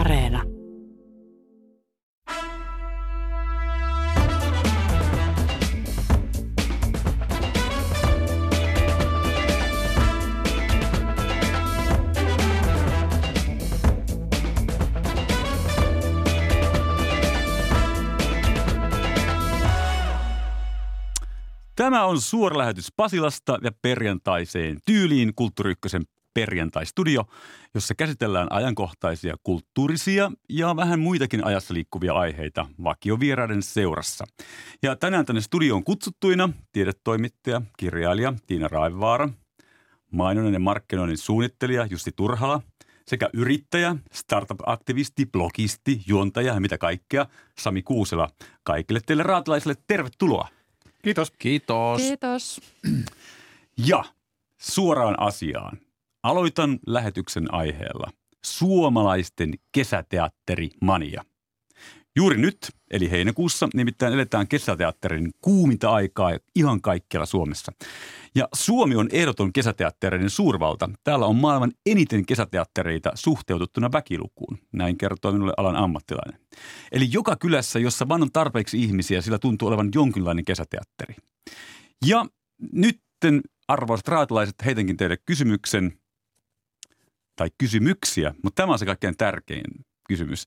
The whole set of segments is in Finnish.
Areena. Tämä on suora lähetys Pasilasta ja perjantaiseen tyyliin Kulttuuri-ykkösen Perjantai-studio, jossa käsitellään ajankohtaisia kulttuurisia ja vähän muitakin ajassa liikkuvia aiheita vakiovieraiden seurassa. Ja tänään tänne studioon kutsuttuina tiedetoimittaja, kirjailija Tiina Raevaara, mainonnan ja markkinoinnin suunnittelija Jussi Turhala sekä yrittäjä, startup-aktivisti, blogisti, juontaja ja mitä kaikkea Sami Kuusela. Kaikille teille raatalaisille tervetuloa. Kiitos. Kiitos. Kiitos. Ja suoraan asiaan. Aloitan lähetyksen aiheella. Suomalaisten kesäteatterimania. Juuri nyt, eli heinäkuussa, nimittäin eletään kesäteatterin kuuminta aikaa ihan kaikkialla Suomessa. Ja Suomi on ehdoton kesäteattereiden suurvalta. Täällä on maailman eniten kesäteattereita suhteutettuna väkilukuun. Näin kertoo minulle alan ammattilainen. Eli joka kylässä, jossa vaan on tarpeeksi ihmisiä, sillä tuntuu olevan jonkinlainen kesäteatteri. Ja nytten, arvoisat raatalaiset, heitänkin teille kysymyksen tai kysymyksiä, mutta tämä on se kaikkein tärkein kysymys.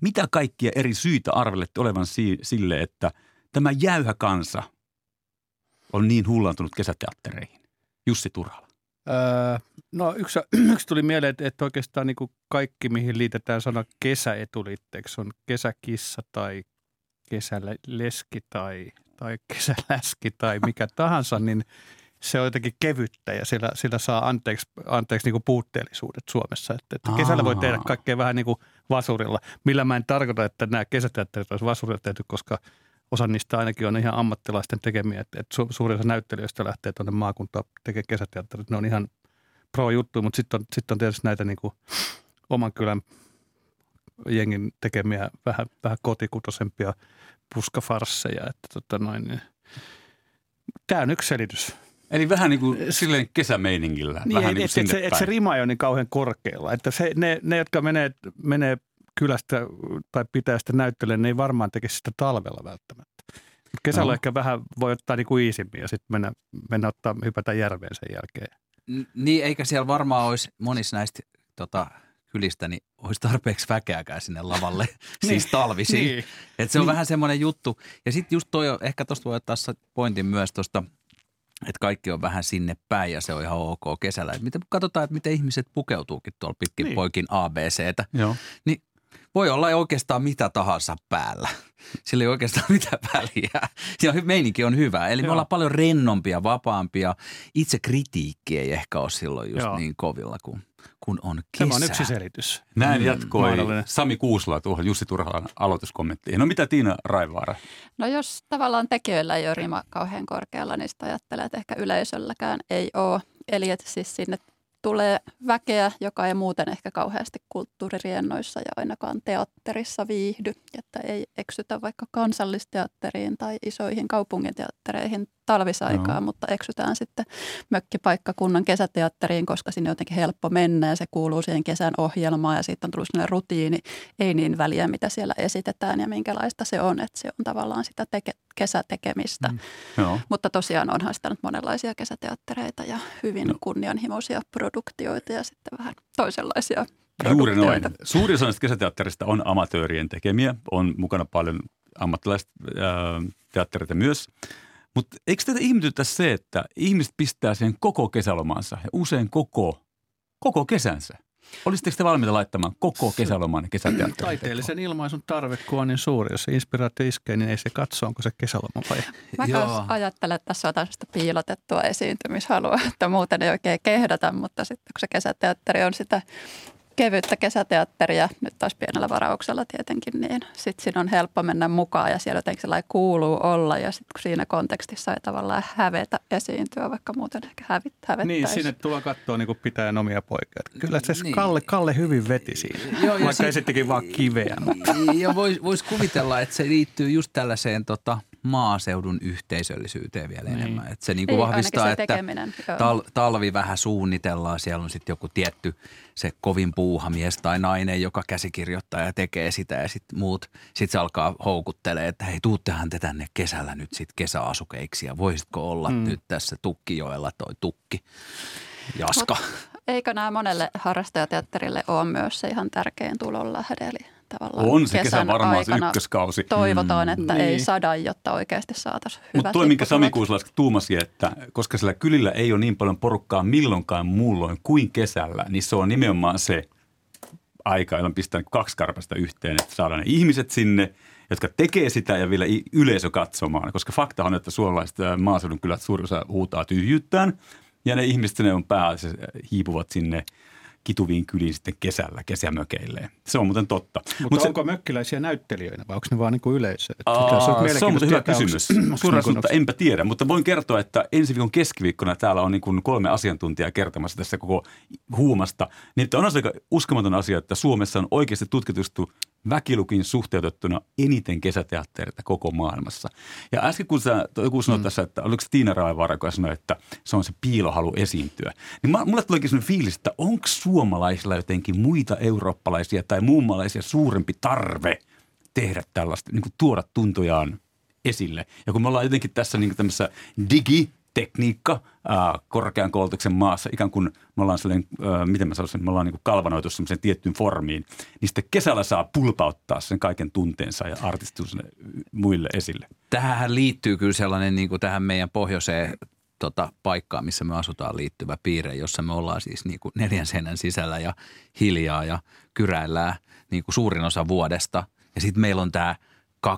Mitä kaikkia eri syitä arvelette olevan sille, että tämä jäyhä kansa on niin hullantunut kesäteattereihin? Jussi Turhala. No yksi tuli mieleen, että oikeastaan niin kuin kaikki, mihin liitetään sana kesä etuliitteeksi, on kesäkissa tai kesäleski tai kesäläski tai mikä tahansa, niin se on jotenkin kevyttä ja sillä saa anteeksi niin kuin puutteellisuudet Suomessa. Että kesällä voi tehdä kaikkea vähän niin kuin vasurilla, millä mä en tarkoita, että nämä kesäteatterit olisi vasurilla tehty, koska osa niistä ainakin on ihan ammattilaisten tekemiä. Että suurin osa näyttelijöistä lähtee tuonne maakuntaan tekemään kesäteatterit. Ne on ihan pro-juttu, mutta sitten on tietysti näitä niin kuin oman kylän jengin tekemiä vähän kotikutoisempia puskafarsseja. Että Tämä on yksi selitys. Eli vähän niin kuin silleen kesämeiningillä. Niin, vähän niin kuin se rima ei ole niin kauhean korkealla. Että ne jotka menee kylästä tai pitäjästä näyttelyä, ne ei varmaan tekisi sitä talvella välttämättä. Mutta kesällä ehkä vähän voi ottaa niin kuin iisimmin ja sitten mennä hypätä järveen sen jälkeen. Niin, eikä siellä varmaan olisi monissa näistä kylistä, niin olisi tarpeeksi väkeäkään sinne lavalle, siis talvisiin. Niin. Että se on vähän semmoinen juttu. Ja sitten just toi, ehkä tuosta voi ottaa pointin myös tuosta, että kaikki on vähän sinne päin ja se on ihan ok kesällä. Että katsotaan, että miten ihmiset pukeutuukin tuolla pitkin poikin ABCtä. Joo. Niin voi olla oikeastaan mitä tahansa päällä. Sillä ei oikeastaan mitään väliä. Ja meininki on hyvä. Eli me ollaan paljon rennompia, vapaampia. Itse kritiikki ei ehkä ole silloin just niin kovilla kun on kesä. Tämä on yksi selitys. Näin jatkoi Sami Kuusela tuohon Jussi Turhalan aloituskommenttiin. No mitä Tiina Raevaara? No jos tavallaan tekijöillä ei ole rima kauhean korkealla, niin sitä ajattelee, että ehkä yleisölläkään ei ole. Eli että siis sinne tulee väkeä, joka ei muuten ehkä kauheasti kulttuuririennoissa ja ainakaan teatterissa viihdy, että ei eksytä vaikka kansallisteatteriin tai isoihin kaupunginteattereihin talvisaikaan, mutta eksytään sitten mökkipaikkakunnan kesäteatteriin, koska sinne on jotenkin helppo mennä ja se kuuluu siihen kesän ohjelmaan ja siitä on tullut sellainen rutiini, ei niin väliä mitä siellä esitetään ja minkälaista se on, että se on tavallaan sitä kesätekemistä. Mutta tosiaan onhan sitä nyt monenlaisia kesäteattereita ja hyvin kunnianhimoisia produktioita ja sitten vähän toisenlaisia produktioita. Juuri noin. Suurin osa kesäteatterista on amatöörien tekemiä, on mukana paljon ammattilaista teattereita myös. Mutta eikö tätä ihmetytä se, että ihmiset pistää sen koko kesälomansa ja usein koko kesänsä? Olisitteko te valmiita laittamaan koko kesäloman kesäteatterin? Taiteellisen ilmaisun tarve, kun on niin suuri. Jos se inspiraatio iskee, niin ei se katso, onko se kesäloma vai? Mä ajattelen, että tässä on tällaista piilotettua esiintymishalua, että muuten ei oikein kehdata, mutta sitten kun se kesäteatteri on sitä kevyttä kesäteatteria, nyt taas pienellä varauksella tietenkin, niin sitten siinä on helppo mennä mukaan ja siellä jotenkin sellainen kuuluu olla ja sitten siinä kontekstissa ei tavallaan hävetä esiintyä, vaikka muuten ehkä hävettäisiin. Niin, sinne tulla katsoa niin kuin pitäjän omia poikia. Kyllä se niin. Kalle hyvin veti siinä, vaikka esittikin vaan kiveä. Ja voisi kuvitella, että se liittyy just tällaiseen maaseudun yhteisöllisyyteen vielä enemmän. Että se niinku vahvistaa, että talvi vähän suunnitellaan. Siellä on sitten joku tietty se kovin puuhamies tai nainen, joka käsikirjoittaa ja tekee sitä ja sitten muut. Sitten se alkaa houkuttelee, että hei, tuuttehan te tänne kesällä nyt sitten kesäasukeiksi ja voisitko olla nyt tässä Tukkijoella toi tukki, Jaska. Mut eikö nämä monelle harrastajateatterille ole myös se ihan tärkein tulonlähde, eli tavallaan on se kesän varmaan se ykköskausi. Toivotaan, että ei sada, jotta oikeasti saataisiin hyvät. Mutta toi, minkä Sami Kuusela tuumasi, että koska sillä kylillä ei ole niin paljon porukkaa milloinkaan muulloin kuin kesällä, niin se on nimenomaan se aika, jolla pistää kaksi karpasta yhteen, että saadaan ne ihmiset sinne, jotka tekee sitä ja vielä yleisö katsomaan. Koska fakta on, että suomalaiset maaseudun kylät suurin osa huutaa tyhjyyttään ja ne ihmiset ne on pääasiassa hiipuvat sinne kituviin kyliin sitten kesällä, kesämökeilleen. Se on muuten totta. Mutta onko mökkiläisiä näyttelijöinä vai onko ne vaan niin kuin yleisö? Se on muuten hyvä kysymys. Suoraan sanottuna enpä tiedä, mutta voin kertoa, että ensi viikon keskiviikkona täällä on niin kuin 3 asiantuntijaa kertomassa tässä koko huumasta. Niin on aika uskomaton asia, että Suomessa on oikeasti tutkitustu väkilukin suhteutettuna eniten kesäteattereita koko maailmassa. Ja äsken kun joku sanoi tässä, että oliko se Tiina Raevaara, joka sanoi, että se on se piilohalu esiintyä, niin mulle tuleekin sellainen fiilis, että onko suomalaisilla jotenkin muita eurooppalaisia tai muunmaalaisia suurempi tarve tehdä tällaista, niin kuin tuoda tuntojaan esille. Ja kun me ollaan jotenkin tässä niin kuin tämmöisessä digitekniikka korkean koulutuksen maassa, ikään kuin me ollaan sellainen, miten mä sanoisin, me ollaan niin kuin kalvanoitu semmoiseen tiettyyn formiin, niin sitten kesällä saa pulpauttaa sen kaiken tunteensa ja artistuisen muille esille. Tähän liittyy kyllä sellainen niin kuin tähän meidän pohjoiseen paikkaa, missä me asutaan liittyvä piirre, jossa me ollaan siis niin kuin 4 seinän sisällä ja hiljaa ja kyräillään niin kuin suurin osa vuodesta. Ja sitten meillä on tämä 2,5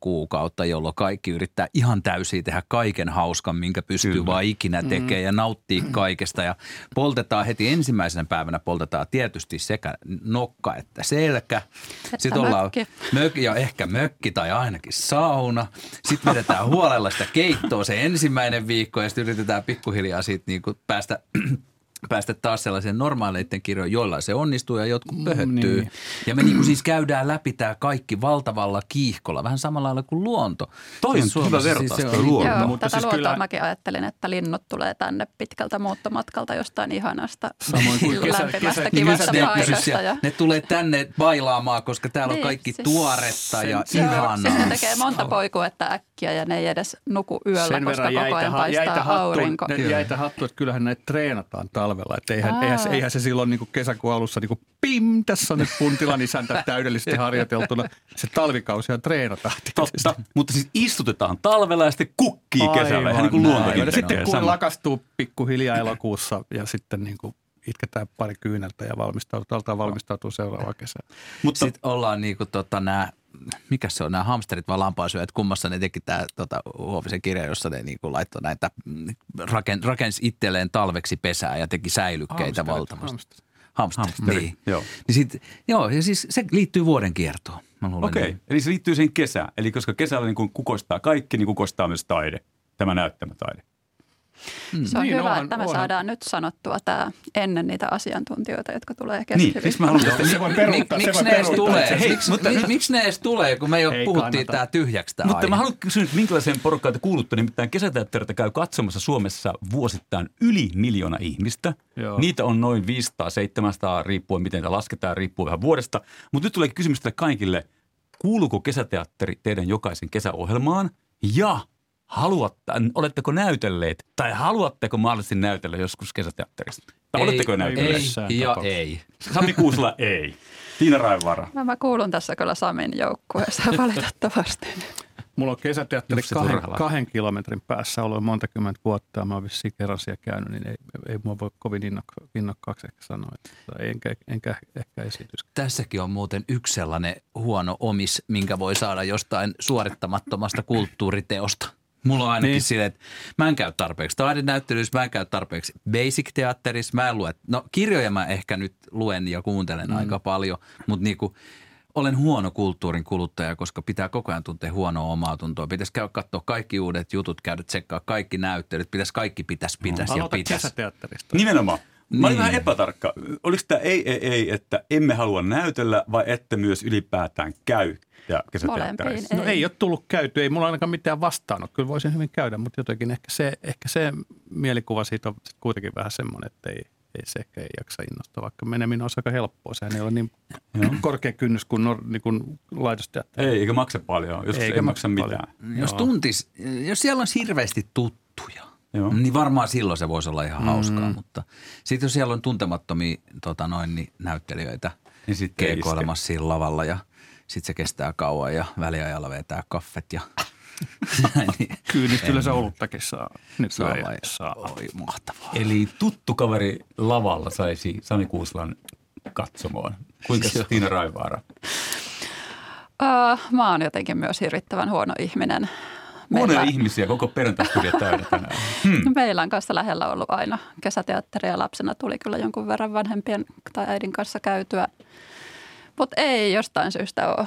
kuukautta, jolloin kaikki yrittää ihan täysin tehdä kaiken hauskan, minkä pystyy vaan ikinä tekemään ja nauttii kaikesta. Ja poltetaan heti ensimmäisenä päivänä, poltetaan tietysti sekä nokka että selkä. Että sitten ollaan ja ehkä mökki tai ainakin sauna. Sitten vedetään huolella sitä keittoa se ensimmäinen viikko ja sitten yritetään pikkuhiljaa siitä niin kuin päästä taas sellaiseen normaaleiden kirjoihin, joilla se onnistuu ja jotkut pöhöttyy. Niin. Ja me niinku siis käydään läpi tämä kaikki valtavalla kiihkolla, vähän samalla lailla kuin luonto. Toi on hyvä vertaus, siis luonto. Joo, mutta tätä siis luontoa mäkin ajattelin, että linnut tulee tänne pitkältä muuttomatkalta jostain ihanasta, lämpimästä, kivasta paikasta. Ja ne tulee tänne bailaamaan, koska täällä on kaikki siis tuoretta ja ihanaa. Siis ne tekee monta poikuetta äkkiä ja ne ei edes nuku yöllä, sen koska koko ajan paistaa aurinko. Jäitä hattu, että kyllähän näitä treenataan talvella. Että eihän se silloin niin kesäkuun alussa niin pim, tässä on nyt Puntilan isäntä täydellisesti harjoiteltuna. Se talvikausia treenataan. Totta, mutta siis istutetaan talvella ja sitten kukkii kesällä. Ihan niin kuin luontokin. Ja sitten kun lakastuu pikkuhiljaa elokuussa ja sitten niin kuin itketään pari kyyneltä ja valmistautuu seuraavaan kesään. Mutta sitten ollaan niin kuin nämä, mikä se on, nämä hamsterit vai lampaasyöjät, kummassa ne teki tämä Huovisen kirja, jossa ne niin kuin laittoi näitä, rakensi itselleen talveksi pesää ja teki säilykkeitä valtavasti. Hamsterit, niin. Joo. Niin sit, joo, ja siis se liittyy vuoden kiertoon. Okei. Eli se liittyy siihen kesään. Eli koska kesällä niin kuin kukoistaa kaikki, niin kukoistaa myös taide, tämä näyttämötaide. Se on niin, hyvä, että me saadaan nyt sanottua tämä ennen niitä asiantuntijoita, jotka tulee keskiviikkona. Niin, miksi ne edes tulee, kun me jo puhuttiin tämä tyhjäksi tämä aihe. Mutta mä haluan kysyä nyt, minkälaiseen porukkaan te kuulutte, nimittäin kesäteatterita käy katsomassa Suomessa vuosittain yli 1 miljoonaa ihmistä. Joo. Niitä on noin 500–700 riippuen, miten tämä lasketaan, riippuu vähän vuodesta. Mutta nyt tulee kysymys teille kaikille, kuuluuko kesäteatteri teidän jokaisen kesäohjelmaan ja oletteko näytelleet tai haluatteko mahdollisesti näytellä joskus kesäteatterissa? Tai oletteko näytelleet? Ei ja ei. Sami Kuusela ei. Tiina Raevaara. Mä kuulun tässä kyllä Samin joukkueeseen valitettavasti. Mulla on kesäteatteri 2 kilometrin päässä ollut monta kymmentä vuotta. Mä oon vissiin kerran siellä käynyt, niin ei mua voi kovin innokkaaksi ehkä sanoa. Enkä ehkä esitys. Tässäkin on muuten yksi sellainen huono omis, minkä voi saada jostain suorittamattomasta kulttuuriteosta. Mulla on ainakin silleen, että mä en käy tarpeeksi taidenäyttelyissä, mä en käy tarpeeksi basic-teatterissa, mä en lue. No kirjoja mä ehkä nyt luen ja kuuntelen aika paljon, mutta niinku olen huono kulttuurin kuluttaja, koska pitää koko ajan tuntea huonoa omaa tuntoa. Pitäisi käydä katsoa kaikki uudet jutut, käydä tsekkaa kaikki näyttelyt, pitäisi kaikki pitäisi ja pitäisi. Aloita kesäteatterista. Nimenomaan. Mä olin vähän epätarkka. Oliko tämä ei, että emme halua näytellä vai että myös ylipäätään käy kesäteatterissa? No ei ole tullut käyty. Ei mulla ainakaan mitään vastaanut. Kyllä voisin hyvin käydä, mutta jotenkin ehkä se mielikuva siitä on kuitenkin vähän semmoinen, että ei se ehkä ei jaksa innostaa, vaikka meneminen on aika helppoa. Sehän ei ole niin korkea kynnys kuin, niin kuin laitosteatteri. Ei, eikä maksa paljon, jos ei maksa mitään. Jos siellä on hirveästi tuttuja, joo, niin varmaan silloin se voisi olla ihan hauskaa. Mutta sitten jos siellä on tuntemattomia niin näyttelijöitä niin keikoilemassa siinä lavalla ja sitten se kestää kauan ja väliajalla vetää kaffet ja... Kyllä niistä yleensä oluttakin saa. Oi, mahtavaa. Eli tuttu kaveri lavalla saisi Sami Kuuselan katsomaan. Kuinka Tiina Raevaara? Mä oon jotenkin myös hirvittävän huono ihminen. Huonoja ihmisiä, koko Perjantai-studio täynnä tänään. Meillä on kanssa lähellä ollut aina kesäteatteria. Lapsena tuli kyllä jonkun verran vanhempien tai äidin kanssa käytyä. Mutta ei jostain syystä ole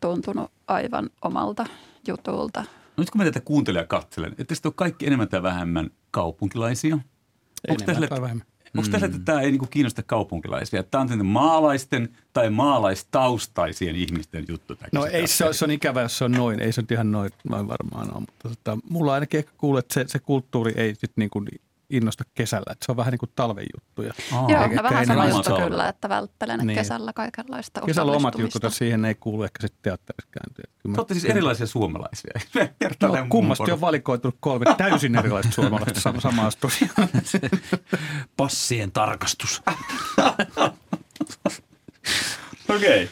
tuntunut aivan omalta jutulta. No nyt kun mä tätä kuuntelijaa katselen, että sitten on kaikki enemmän tai vähemmän kaupunkilaisia. Onko tässä, että tämä ei niinku kiinnosta kaupunkilaisia? Tämä on maalaisten tai maalaistaustaisien ihmisten juttu. No ei se on ikävä, jos se on noin. Ei se nyt ihan noin varmaan ole. Mutta mulla ainakin ehkä kuulee, että se kulttuuri ei sitten niinku innosta kesällä. Että se on vähän niin kuin talven juttuja. Joo, mä vähän sama juttu kyllä, että välttelen kesällä kaikenlaista osallistumista. Kesällä omat jutut, siihen ei kuulu ehkä sitten teatterissa käyntiä. Te olette siis erilaisia suomalaisia. No, kummasti on valikoitunut 3 täysin erilaista suomalaista samaa tosiaan. Passien tarkastus. Okei.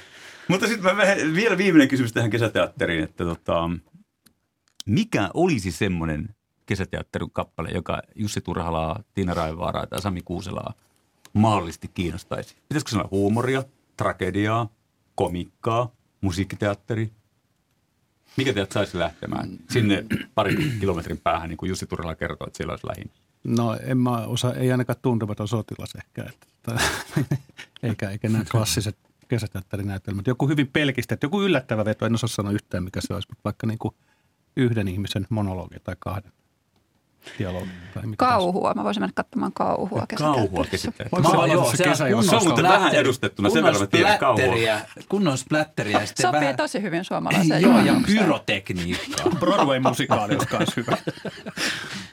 Mutta sitten vielä viimeinen kysymys tähän kesäteatteriin, että mikä olisi semmoinen kesäteatterin kappale, joka Jussi Turhalaa, Tiina Raevaaraa tai Sami Kuuselaa mahdollisesti kiinnostaisi? Pitäisikö sanoa huumoria, tragediaa, komikkaa, musiikkiteatteri? Mikä teiltä saisi lähtemään sinne parin kilometrin päähän, niin kuin Jussi Turhala kertoo, että siellä olisi lähin? No en mä osaa, ei ainakaan tuntematon sotilas ehkä, eikä nämä klassiset kesäteatterinäytelmät. Joku hyvin pelkistetty, joku yllättävä veto, en osaa sanoa yhtään mikä se olisi, mutta vaikka niin kuin yhden ihmisen monologi tai 2. Kauhua. Mä voisin mennä katsomaan kauhua kesäteatterissa. Se on mutta vähän edustettuna. Sen verran mä tiedän kauhua. Kunnon splätteriä. Sopii tosi hyvin suomalaiseen. Joo, ja pyrotekniikkaa. Broadway-musikaali on myös hyvä.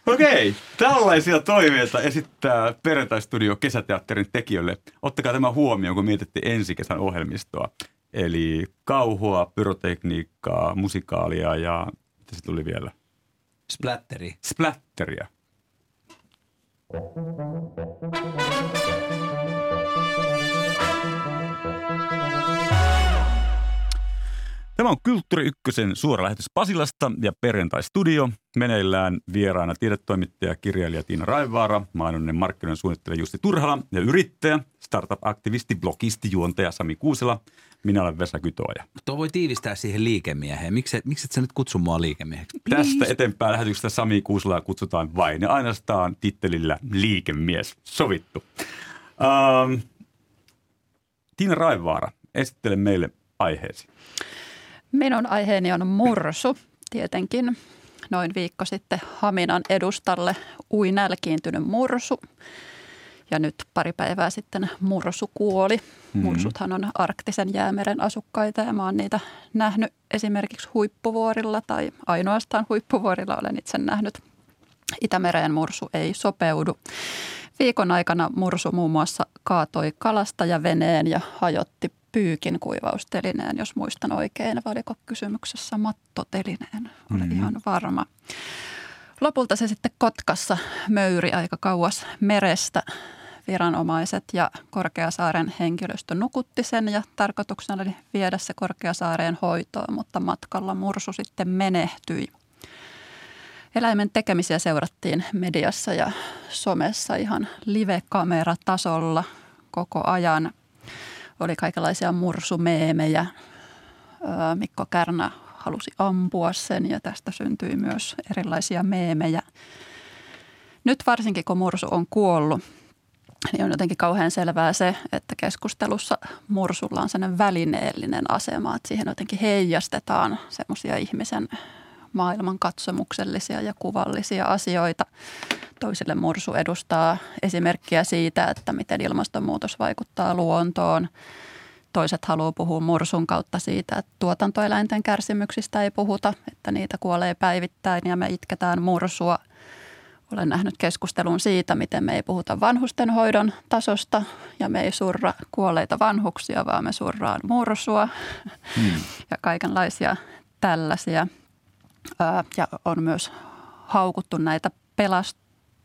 Okei, tällaisia toiveita esittää Perjantai-studio kesäteatterin tekijöille. Ottakaa tämä huomioon, kun mietitte ensi kesän ohjelmistoa. Eli kauhua, pyrotekniikkaa, musikaalia ja... Mitä se tuli vielä? Splatteria. Tämä on Kulttuuri-ykkösen suora lähetys Pasilasta ja Perjantai-studio. Meneillään vieraana tiedetoimittaja, kirjailija Tiina Raevaara, mainonnan markkinoiden suunnittelija Jussi Turhala ja yrittäjä, startup-aktivisti, blogisti, juontaja Sami Kuusela. Minä olen Vesa Kytöoja. Tuo voi tiivistää siihen liikemieheen. Miksi et sä nyt kutsu mua liikemieheksi? Tästä eteenpäin lähetyksestä Sami Kuuselaa kutsutaan vain ja ainoastaan tittelillä liikemies. Sovittu. Tiina Raevaara, esittele meille aiheesi. Minun aiheeni on mursu, tietenkin. Noin viikko sitten Haminan edustalle ui nälkiintynyt mursu. Ja nyt pari päivää sitten mursu kuoli. Mursuthan on arktisen jäämeren asukkaita ja mä oon niitä nähnyt esimerkiksi huippuvuorilla tai ainoastaan huippuvuorilla olen itse nähnyt. Itämereen mursu ei sopeudu. Viikon aikana mursu muun muassa kaatoi kalastajaveneen ja hajotti pyykin kuivaustelineen, jos muistan oikein. Oliko kysymyksessä mattotelineen? Olen ihan varma. Lopulta se sitten Kotkassa möyri aika kauas merestä. Viranomaiset ja Korkeasaaren henkilöstö nukutti sen ja tarkoituksena oli viedä se Korkeasaareen hoitoon, mutta matkalla mursu sitten menehtyi. Eläimen tekemisiä seurattiin mediassa ja somessa ihan live-kameratasolla koko ajan. Oli kaikenlaisia mursumeemejä. Mikko Kärnä halusi ampua sen ja tästä syntyi myös erilaisia meemejä. Nyt varsinkin kun mursu on kuollut, niin on jotenkin kauhean selvää se, että keskustelussa mursulla on sellainen välineellinen asema, että siihen jotenkin heijastetaan semmoisia ihmisen maailmankatsomuksellisia ja kuvallisia asioita. toiselle mursu edustaa esimerkkiä siitä, että miten ilmastonmuutos vaikuttaa luontoon. Toiset haluaa puhua mursun kautta siitä, että tuotantoeläinten kärsimyksistä ei puhuta, että niitä kuolee päivittäin ja me itketään mursua. Olen nähnyt keskustelun siitä, miten me ei puhuta vanhustenhoidon tasosta ja me ei surra kuolleita vanhuksia, vaan me surraan mursua ja kaikenlaisia tällaisia. Ja on myös haukuttu näitä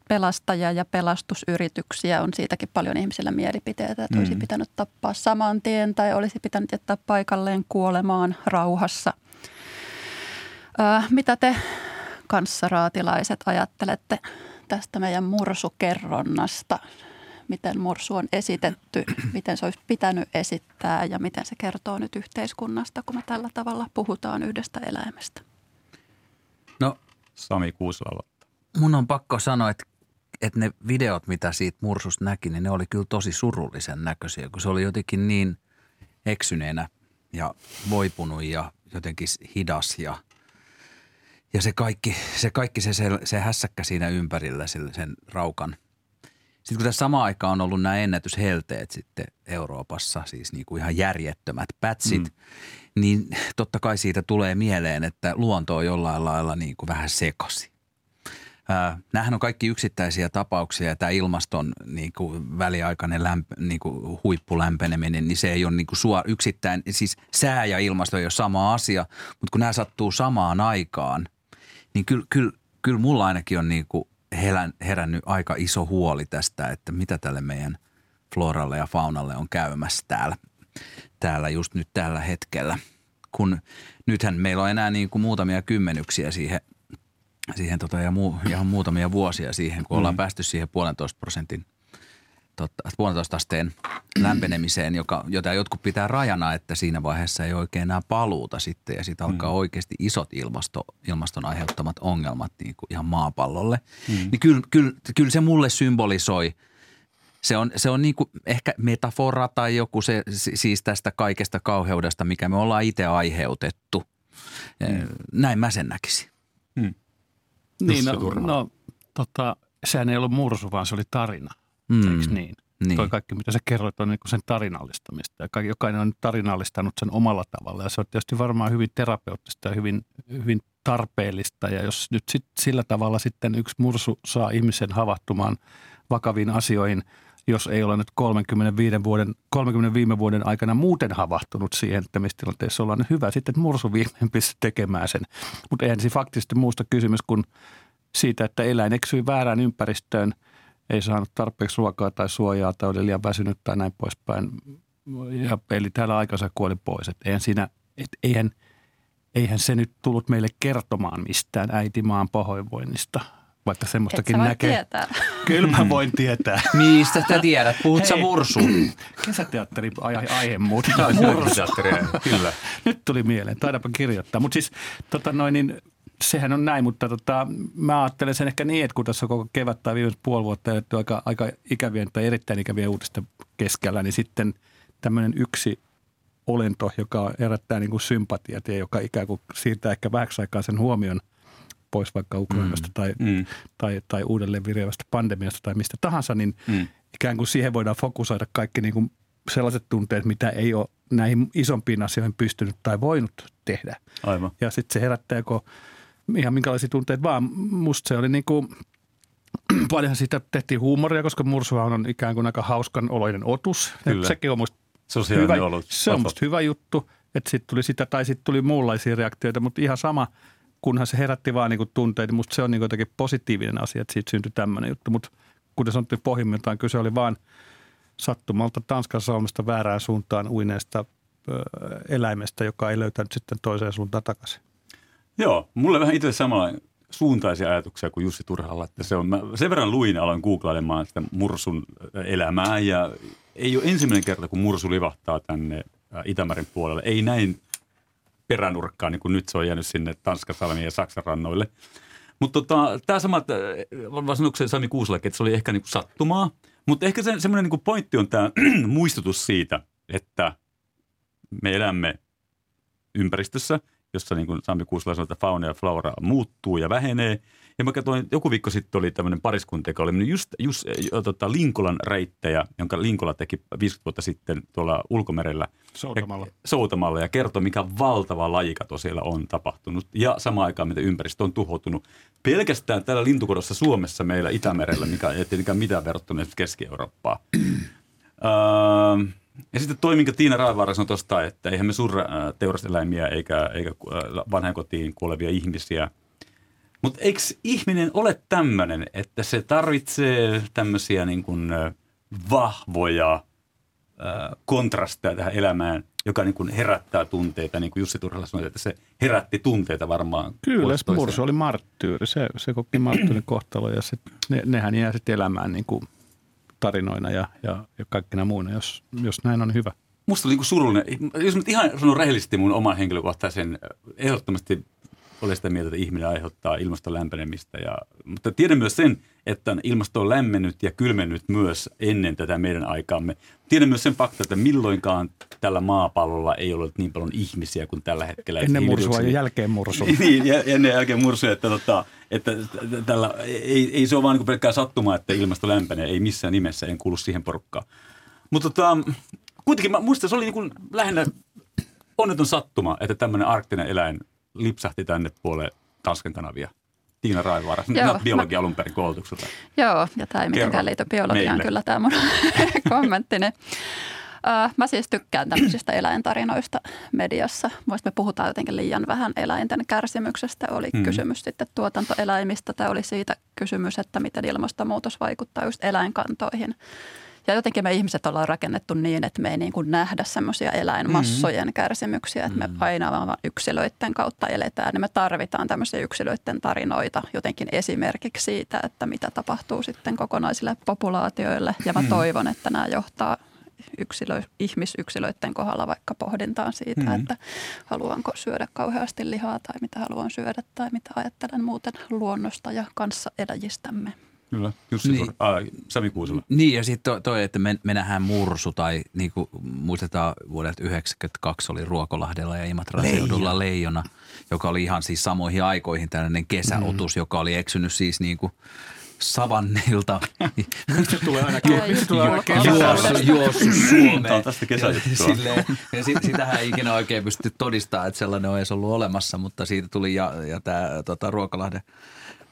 pelastajia ja pelastusyrityksiä. On siitäkin paljon ihmisillä mielipiteitä, että olisi pitänyt tappaa saman tien tai olisi pitänyt jättää paikalleen kuolemaan rauhassa. Mitä te kanssaraatilaiset ajattelette tästä meidän mursukerronnasta? Miten mursu on esitetty, miten se olisi pitänyt esittää ja miten se kertoo nyt yhteiskunnasta, kun me tällä tavalla puhutaan yhdestä eläimestä? No, Sami Kuuselalla. Mun on pakko sanoa, että ne videot, mitä siitä mursusta näki, niin ne oli kyllä tosi surullisen näköisiä, kun se oli jotenkin niin eksyneenä ja voipunut ja jotenkin hidas ja se hässäkkä siinä ympärillä sen raukan. Sitten kun tässä samaan aikaan on ollut nämä ennätyshelteet sitten Euroopassa, siis niin kuin ihan järjettömät pätsit, niin totta kai siitä tulee mieleen, että luonto on jollain lailla niin kuin vähän sekasi. Nämähän on kaikki yksittäisiä tapauksia ja tämä ilmaston niin kuin väliaikainen niin kuin huippulämpeneminen, niin se ei ole niin kuin yksittäin, siis sää ja ilmasto ei ole sama asia, mutta kun nämä sattuu samaan aikaan, niin kyllä mulla ainakin on niin kuin herännyt aika iso huoli tästä, että mitä tälle meidän floralle ja faunalle on käymässä täällä just nyt tällä hetkellä, kun nythän meillä on enää niin kuin muutamia kymmenyksiä siihen ihan muutamia vuosia siihen, kun ollaan päästy siihen 1,5 asteen lämpenemiseen, jota jotkut pitää rajana, että siinä vaiheessa ei oikein enää paluuta sitten. Ja sitten alkaa oikeasti isot ilmaston aiheuttamat ongelmat niin kuin ihan maapallolle. Niin kyllä se mulle symbolisoi. Se on niin kuin ehkä metafora tai joku siis tästä kaikesta kauheudesta, mikä me ollaan itse aiheutettu. Näin mä sen näkisin. Niin, sehän ei ollut mursu, vaan se oli tarina, eikö niin? Toi kaikki, mitä sä kerroit, on niin kuin sen tarinallistamista. Ja jokainen on tarinallistanut sen omalla tavalla ja se on tietysti varmaan hyvin terapeuttista ja hyvin, hyvin tarpeellista. Ja jos nyt sillä tavalla sitten yksi mursu saa ihmisen havahtumaan vakaviin asioihin, jos ei ole nyt 30 viime vuoden aikana muuten havahtunut siihen, että missä tilanteessa ollaan, niin hyvä sitten, että mursu viimein pisti tekemään sen. Mutta eihän se faktisesti muusta kysymys kuin siitä, että eläin eksyi väärään ympäristöön, ei saanut tarpeeksi ruokaa tai suojaa tai oli liian väsynyt tai näin poispäin. Ja eli täällä aikansa kuoli pois. Et eihän se nyt tullut meille kertomaan mistään äitimaan pahoinvoinnista. Vaikka semmoistakin näkee. Tietää. Kyllä mä voin tietää. Mistä sä tiedät? Puhut sä mursuun? Kesäteatterin aihe muuten. Kyllä. Nyt tuli mieleen. Taidaanpa kirjoittaa. Mutta siis sehän on näin, mutta mä ajattelen sen ehkä niin, että kun tässä on koko kevät tai viimeiset puoli vuotta eletty aika ikävien tai erittäin ikävien uutisten keskellä, niin sitten tämmöinen yksi olento, joka herättää niin kuin sympatiat ja joka ikään kuin siirtää ehkä vähäksi aikaa sen huomion pois vaikka Ukrainasta tai uudelleen virevästä pandemiasta tai mistä tahansa, niin ikään kuin siihen voidaan fokusoida kaikki niin kuin sellaiset tunteet, mitä ei ole näihin isompiin asioihin pystynyt tai voinut tehdä. Aivan. Ja sitten se herättää ihan minkälaisia tunteita vaan. Musta se oli niin kuin, paljonhan siitä tehtiin huumoria, koska mursuhan on ikään kuin aika hauskan oloinen otus. Kyllä. Sekin on musta hyvä juttu, että sitten tuli sitä tai sitten tuli muunlaisia reaktioita, mutta ihan sama – kunhan se herätti vaan niinku tunteita, mutta se on niinku jotenkin positiivinen asia, että siitä syntyi tämmöinen juttu. Mutta kuten sanottiin pohjimmiltaan, kyse oli vaan sattumalta Tanskan salmesta väärään suuntaan uineesta eläimestä, joka ei löytänyt sitten toiseen suuntaan takaisin. Joo, mulle vähän itse samalla suuntaisia ajatuksia kuin Jussi Turhalla. Että mä sen verran aloin googlailemaan sitä mursun elämää ja ei ole ensimmäinen kerta, kun mursu livahtaa tänne Itämeren puolelle. Ei näin peränurkkaan, niin kuin nyt se on jäänyt sinne Tanskasalmiin ja Saksan rannoille. Mutta tämä sama, sanoiko Sami Kuuselakin, että se oli ehkä niin kuin sattumaa, mutta ehkä semmoinen niin kuin pointti on tämä muistutus siitä, että me elämme ympäristössä, jossa niin kuin Sami Kuusela sanoi, että fauna ja flora muuttuu ja vähenee. Ja mä katsoin, joku viikko sitten oli tämmöinen pariskunta, joka oli just Linkolan reittejä, jonka Linkola teki 50 vuotta sitten tuolla ulkomerellä. Soutamalla. Ja kertoi, mikä valtava lajikato siellä on tapahtunut. Ja samaan aikaan, miten ympäristö on tuhoutunut. Pelkästään täällä lintukodossa Suomessa meillä Itämerellä, mikä ei tietenkään mitään verrattuna Keski-Eurooppaan. Ja sitten toi, minkä Tiina Raevaara sanoi tuosta, että eihän me surra teuraseläimiä eikä vanhainkotiin kuolevia ihmisiä. Mutta eikö ihminen ole tämmöinen, että se tarvitsee tämmöisiä niin kuin vahvoja kontrasteja tähän elämään, joka niin kuin herättää tunteita, niin kuin Jussi Turhala sanoi, että se herätti tunteita varmaan. Kyllä, se oli marttyyri, se koki marttyyrin kohtalo ja nehän jää sitten elämään niin kuin tarinoina ja kaikkina muina, jos näin on hyvä. Musta oli niin kuin surullinen, jos mä ihan sanon rehellisesti mun oman henkilökohtaisen ehdottomasti olen sitä mieltä, että ihminen aiheuttaa ilmaston lämpenemistä. Mutta tiedän myös sen, että ilmasto on lämmennyt ja kylmennyt myös ennen tätä meidän aikaamme. Tiedän myös sen fakta, että milloinkaan tällä maapallolla ei ole niin paljon ihmisiä kuin tällä hetkellä. Ennen mursua ja jälkeen mursua. Niin, ennen jälkeen mursua, että tällä, ei se ole vaan niin pelkkää sattumaa, että ilmasto lämpenee. Ei missään nimessä, en kuulu siihen porukkaan. Mutta kuitenkin mä muistan, se oli niin kuin lähinnä onneton sattuma, että tämmöinen arktinen eläin lipsahti tänne puolelle Tanskan kanavia. Tiina Raevaara, biologia alun perin koulutukselta. Joo, ja tämä ei mitenkään liity biologiaan kyllä tämä mun kommenttini. Mä siis tykkään tämmöisistä eläintarinoista mediassa. Muista me puhutaan jotenkin liian vähän eläinten kärsimyksestä. Oli kysymys sitten tuotantoeläimistä. Tämä oli siitä kysymys, että miten ilmastonmuutos vaikuttaa just eläinkantoihin. Ja jotenkin me ihmiset ollaan rakennettu niin, että me ei niin kuin nähdä semmoisia eläinmassojen kärsimyksiä, että me aina vaan yksilöiden kautta eletään. Niin me tarvitaan tämmöisiä yksilöiden tarinoita, jotenkin esimerkiksi siitä, että mitä tapahtuu sitten kokonaisille populaatioille. Ja mä toivon, että nämä johtaa ihmisyksilöiden kohdalla vaikka pohdintaan siitä, että haluanko syödä kauheasti lihaa tai mitä haluan syödä tai mitä ajattelen muuten luonnosta ja kanssaeläjistämme. Kyllä, Jussi niin, Sami Kuusela. Niin, ja sitten toi, että me nähdään mursu, tai niin kuin muistetaan vuodelta 1992 oli Ruokolahdella ja Imatran seudulla leijona, joka oli ihan siis samoihin aikoihin tällainen kesäotus, joka oli eksynyt siis niin kuin savannilta. Mistä tulee aina juossut Suomeen. Tästä kesäjuttua. Sitähän ei ikinä oikein pysty todistamaan, että sellainen on edes ollut olemassa, mutta siitä tuli ja tämä Ruokolahden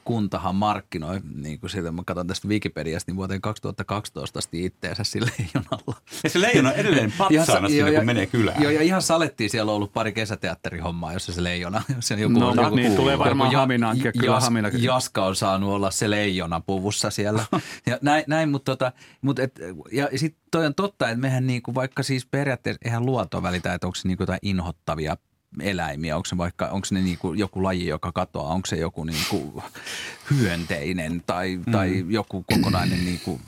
kuntahan markkinoi, niin kuin siitä mä katson tästä Wikipediasta, niin vuoteen 2012 asti itteensä sillä leijonalla. Ja se leijona edelleen patsaana siinä, kun menee kylään. Joo, ja ihan salettiin, siellä on ollut pari kesäteatterihommaa, jossa se leijona. Jossa joku, no joku, niin, tulee varmaan Haminaankin, kyllä Haminaankin. Jaska on saanut olla se leijona puvussa siellä. Ja näin, ja sitten toi on totta, että mehän niinku, vaikka siis periaatteessa, eihän luonto välitä, että onko se niinku jotain inhottavia eläimiä, onko ne niinku joku laji, joka katoaa, onko se joku niinku hyönteinen tai joku kokonainen niinku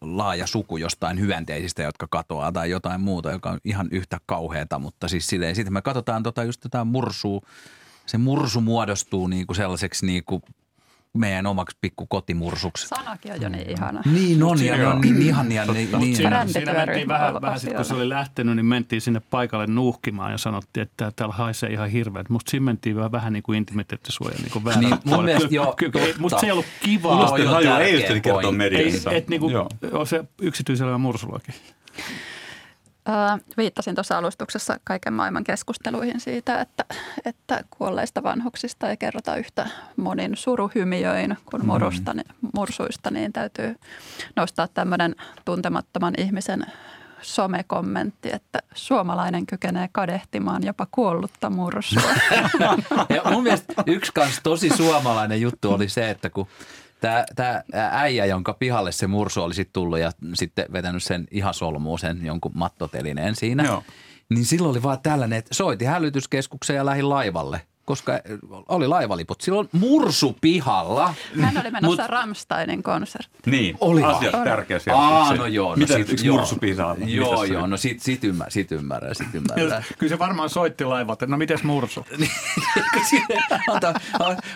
laaja suku jostain hyönteisistä, jotka katoaa tai jotain muuta, joka on ihan yhtä kauheata, mutta siis silleen, sitten me katsotaan just tätä mursua, se mursu muodostuu niinku sellaiseksi niinku meidän omaksi pikku kotimursuksi. Sanakin on jo niin ihana. Niin on, ja on niin ihania. Siinä mentiin vähän sitten, kun se oli lähtenyt, niin mentiin sinne paikalle nuuhkimaan ja sanottiin, että täällä haisee ihan hirveät. Musta siinä mentiin vähän niin kuin intimiteettisuoja, niin kuin väärä. Musta se ei ollut kivaa. Musta hajua ei yhtään kertoa mediassa. Että niin kuin on se yksityiselämä mursulakin. Viittasin tuossa alustuksessa kaiken maailman keskusteluihin siitä, että kuolleista vanhuksista ei kerrota yhtä monin suruhymiöin kuin mursuista, niin täytyy nostaa tämmöinen tuntemattoman ihmisen somekommentti, että suomalainen kykenee kadehtimaan jopa kuollutta mursua. Ja mun mielestä yksi kans tosi suomalainen juttu oli se, että kun tämä äijä, jonka pihalle se mursu oli sitten tullut ja sitten vetänyt sen ihasolmuun, sen jonkun mattotelineen siinä, niin silloin oli vaan tällainen, että soiti hälytyskeskukseen ja lähin laivalle, koska oli laivaliput. Silloin mursu pihalla. Hän oli menossa Rammsteinin konserttiin. Niin, oli asiat tärkeä siellä. No joo. No mitä yksi mursu pihaa? Joo, no sit ymmärrän. Kyllä se varmaan soitti laivalta, no mites mursu?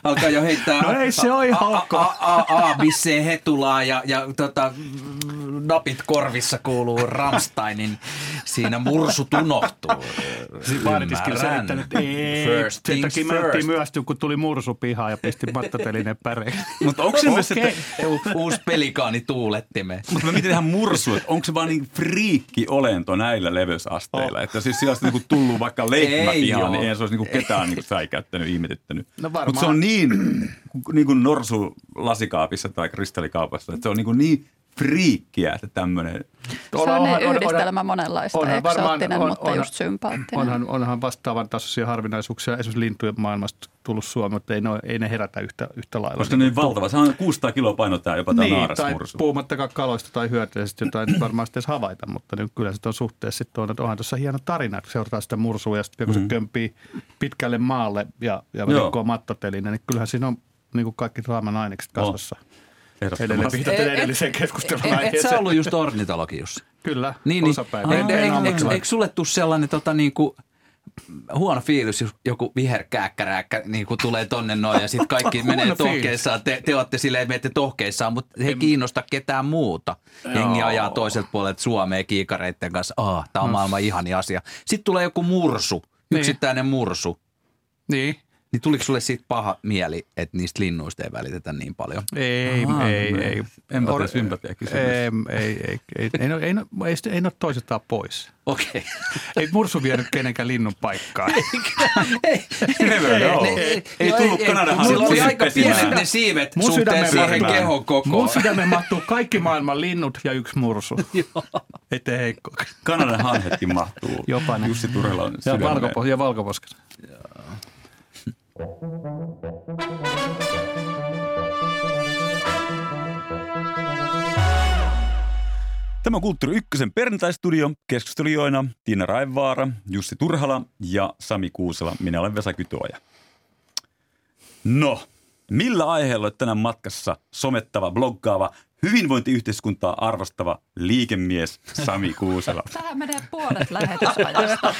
Alkaa jo heittää. No ei se ole ihan ok. Bissee hetulaa ja napit korvissa kuuluu Rammsteinin, siinä mursut unohtuu. Siinä baaritiskillä selittänyt, että myöhästyin kun tuli mursu pihaan ja pisti mattatelinen päreen. Mutta onko se myös, että uusi pelikaani tuulettime? Mutta mä mietin ihan mursu, että onko se vaan niin friikki olento näillä leveysasteilla? Oh. Että jos siellä olisi niinku tullut vaikka leikmä pihaan, niin ei se olisi niinku ketään niinku säikäyttänyt, ihmetyttänyt. No mutta se on niin kuin norsu lasikaapissa tai kristallikaapassa, että se on niin friikkiä, että tämmöinen. Se on yhdistelmä monenlaista, eksoottinen, mutta just sympaattinen. Onhan vastaavan tasoisia harvinaisuuksia esimerkiksi lintujen maailmasta tullut Suomeen, mutta ei ne herätä yhtä lailla. Koska ne on valtava. Se on 600 kiloa painotaan jopa tämä naarasmursu. Niin, puhumattakaan kaloista tai hyötyisistä, jotain ei varmaan edes havaita, mutta niin kyllä se on suhteessa sitten on, että onhan tuossa hieno tarina, kun seurataan sitä mursua ja sitten kun se kömpii pitkälle maalle ja rikkoo mattatelinen, niin kyllähän siinä on niin kuin kaikki draaman ainekset kasvassa. Edelliseen keskustelun aiheeseen. Et sä ollut just ornitologi, Jussi? Kyllä, niin, osapäivä. Eikö sulle tule sellainen niinku huono fiilis, jos joku viherkääkkärääkkä niinku tulee tonne noin ja sitten kaikki menee tohkeissaan. Te olette silleen, että menette tohkeissaan, mutta he ei kiinnosta ketään muuta. Jengi ajaa toiselta puolelta Suomeen kiikareiden kanssa. Tämä on maailman ihani asia. Sitten tulee joku mursu, yksittäinen mursu. Niin. Niin tuliko sulle siitä paha mieli, että niistä linnuista ei välitetä niin paljon? Ei. Empatia, sympatia kysymys. Ei ne toisetaan pois. Okei. Ei mursu vienyt kenenkään linnun paikkaa. Ei tullut Kanadan hallinnon. Sillä oli aika pienet ne siivet suhteessa siihen kehon kokoon. Mun sydämeen mahtuu kaikki maailman linnut ja yksi mursu. Ei tee heikkoa. Kanadan hanhetkin mahtuu. Jopa ne. Jussi Turhala on sydämeen. Ja valkoposkassa. Tämä on Kulttuuri-ykkösen Perjantai-studio. Keskustelijoina Tiina Raevaara, Jussi Turhala ja Sami Kuusela. Minä olen Vesa Kytöoja. No, millä aiheella on tänään matkassa somettava, bloggaava, hyvinvointiyhteiskuntaa arvostava liikemies Sami Kuusela? Tähän menee puolet lähetysajasta.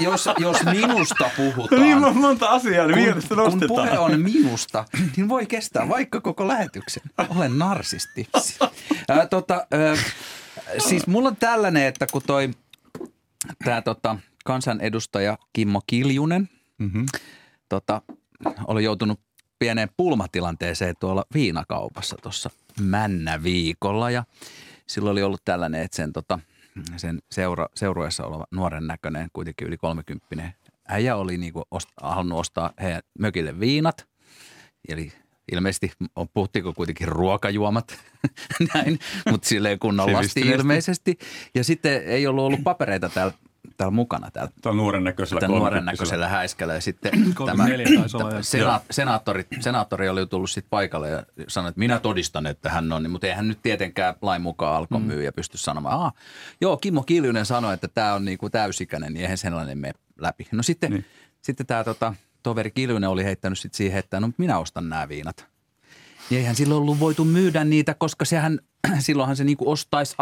Jos minusta puhutaan. No niin, monta asiaa mielestä nostetaan. Kun puhe on minusta, niin voi kestää vaikka koko lähetyksen. Olen narsisti. Siis mulla on tällainen, että kun tämä kansanedustaja Kimmo Kiljunen oli joutunut pieneen pulmatilanteeseen tuolla viinakaupassa tuossa männäviikolla ja silloin oli ollut tällainen, että sen seurueessa oleva nuoren näköinen, kuitenkin yli 30-vuotias äijä oli niinku halunnut ostaa heidän mökille viinat, eli ilmeisesti puhuttiinko kuitenkin ruokajuomat näin, mutta silleen kunnon lasti ilmeisesti ja sitten ei ollut papereita täällä mukana. Tämä nuorennäköisellä häiskällä. Ja sitten tämä senaattori oli tullut sitten paikalle ja sanoi, että minä todistan, että hän on. Mutta eihän nyt tietenkään lain mukaan Alkon myyjä pysty sanomaan. Kimmo Kiljunen sanoi, että tämä on niinku täysikäinen, niin eihän sellainen mene läpi. No sitten, niin. Sitten tämä toveri Kiljunen oli heittänyt sitten siihen, että no minä ostan nämä viinat. Ja eihän silloin ollut voitu myydä niitä, koska silloinhan se niinku ostaisi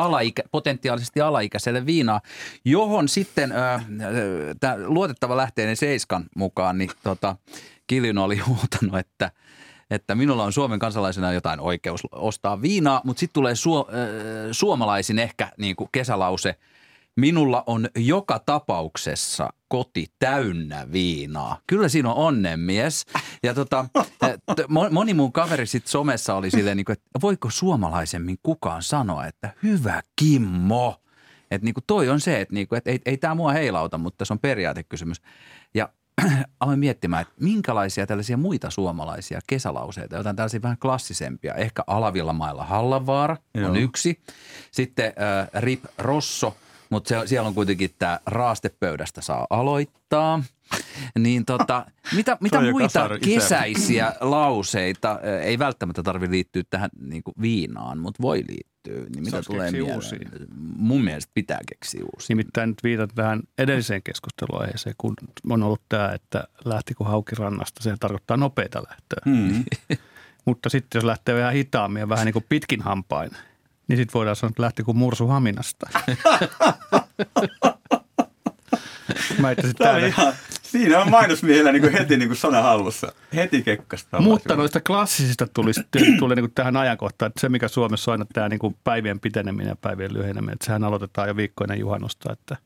potentiaalisesti alaikäiselle viinaa, johon sitten luotettava lähteinen Seiskan mukaan, niin Kiljun oli huutanut, että minulla on Suomen kansalaisena jotain oikeus ostaa viinaa, mutta sitten tulee suomalaisin ehkä niinku kesälause, minulla on joka tapauksessa koti täynnä viinaa. Kyllä siinä on onnenmies. Ja moni mun kaveri sitten somessa oli silleen, että voiko suomalaisemmin kukaan sanoa, että hyvä Kimmo. Että toi on se, että ei tämä mua heilauta, mutta se on periaatekysymys. Ja aloin miettimään, että minkälaisia tällaisia muita suomalaisia kesälauseita, jotain tällaisia vähän klassisempia. Ehkä Alavilla-mailla Hallanvaara on yksi. Sitten Rip Rosso. Mutta siellä on kuitenkin tämä raastepöydästä saa aloittaa. Niin mitä muita kesäisiä lauseita, ei välttämättä tarvitse liittyä tähän niinku viinaan, mutta voi liittyä. Niin mitä tulee mieleen? Uusia. Mun mielestä pitää keksiä uusia. Nimittäin nyt viitan tähän edelliseen keskusteluaiheeseen, kun on ollut tämä, että lähtikö hauki rannasta, se tarkoittaa nopeita lähtöä. Mutta sitten jos lähtee vähän hitaammin ja vähän niin kuin pitkin hampain, niin sitten voidaan sanoa, että lähti kuin mursu Haminasta. Mä täyden, Siinä on mainosmiehellä niin kuin heti niin kuin sana hallussa. Heti kekkasta. Mutta noista klassisista tuli niin kuin tähän ajankohtaan, että se mikä Suomessa on aina tämä niin kuin päivien piteneminen ja päivien lyheneminen, että sehän aloitetaan jo viikkoinen juhannusta, että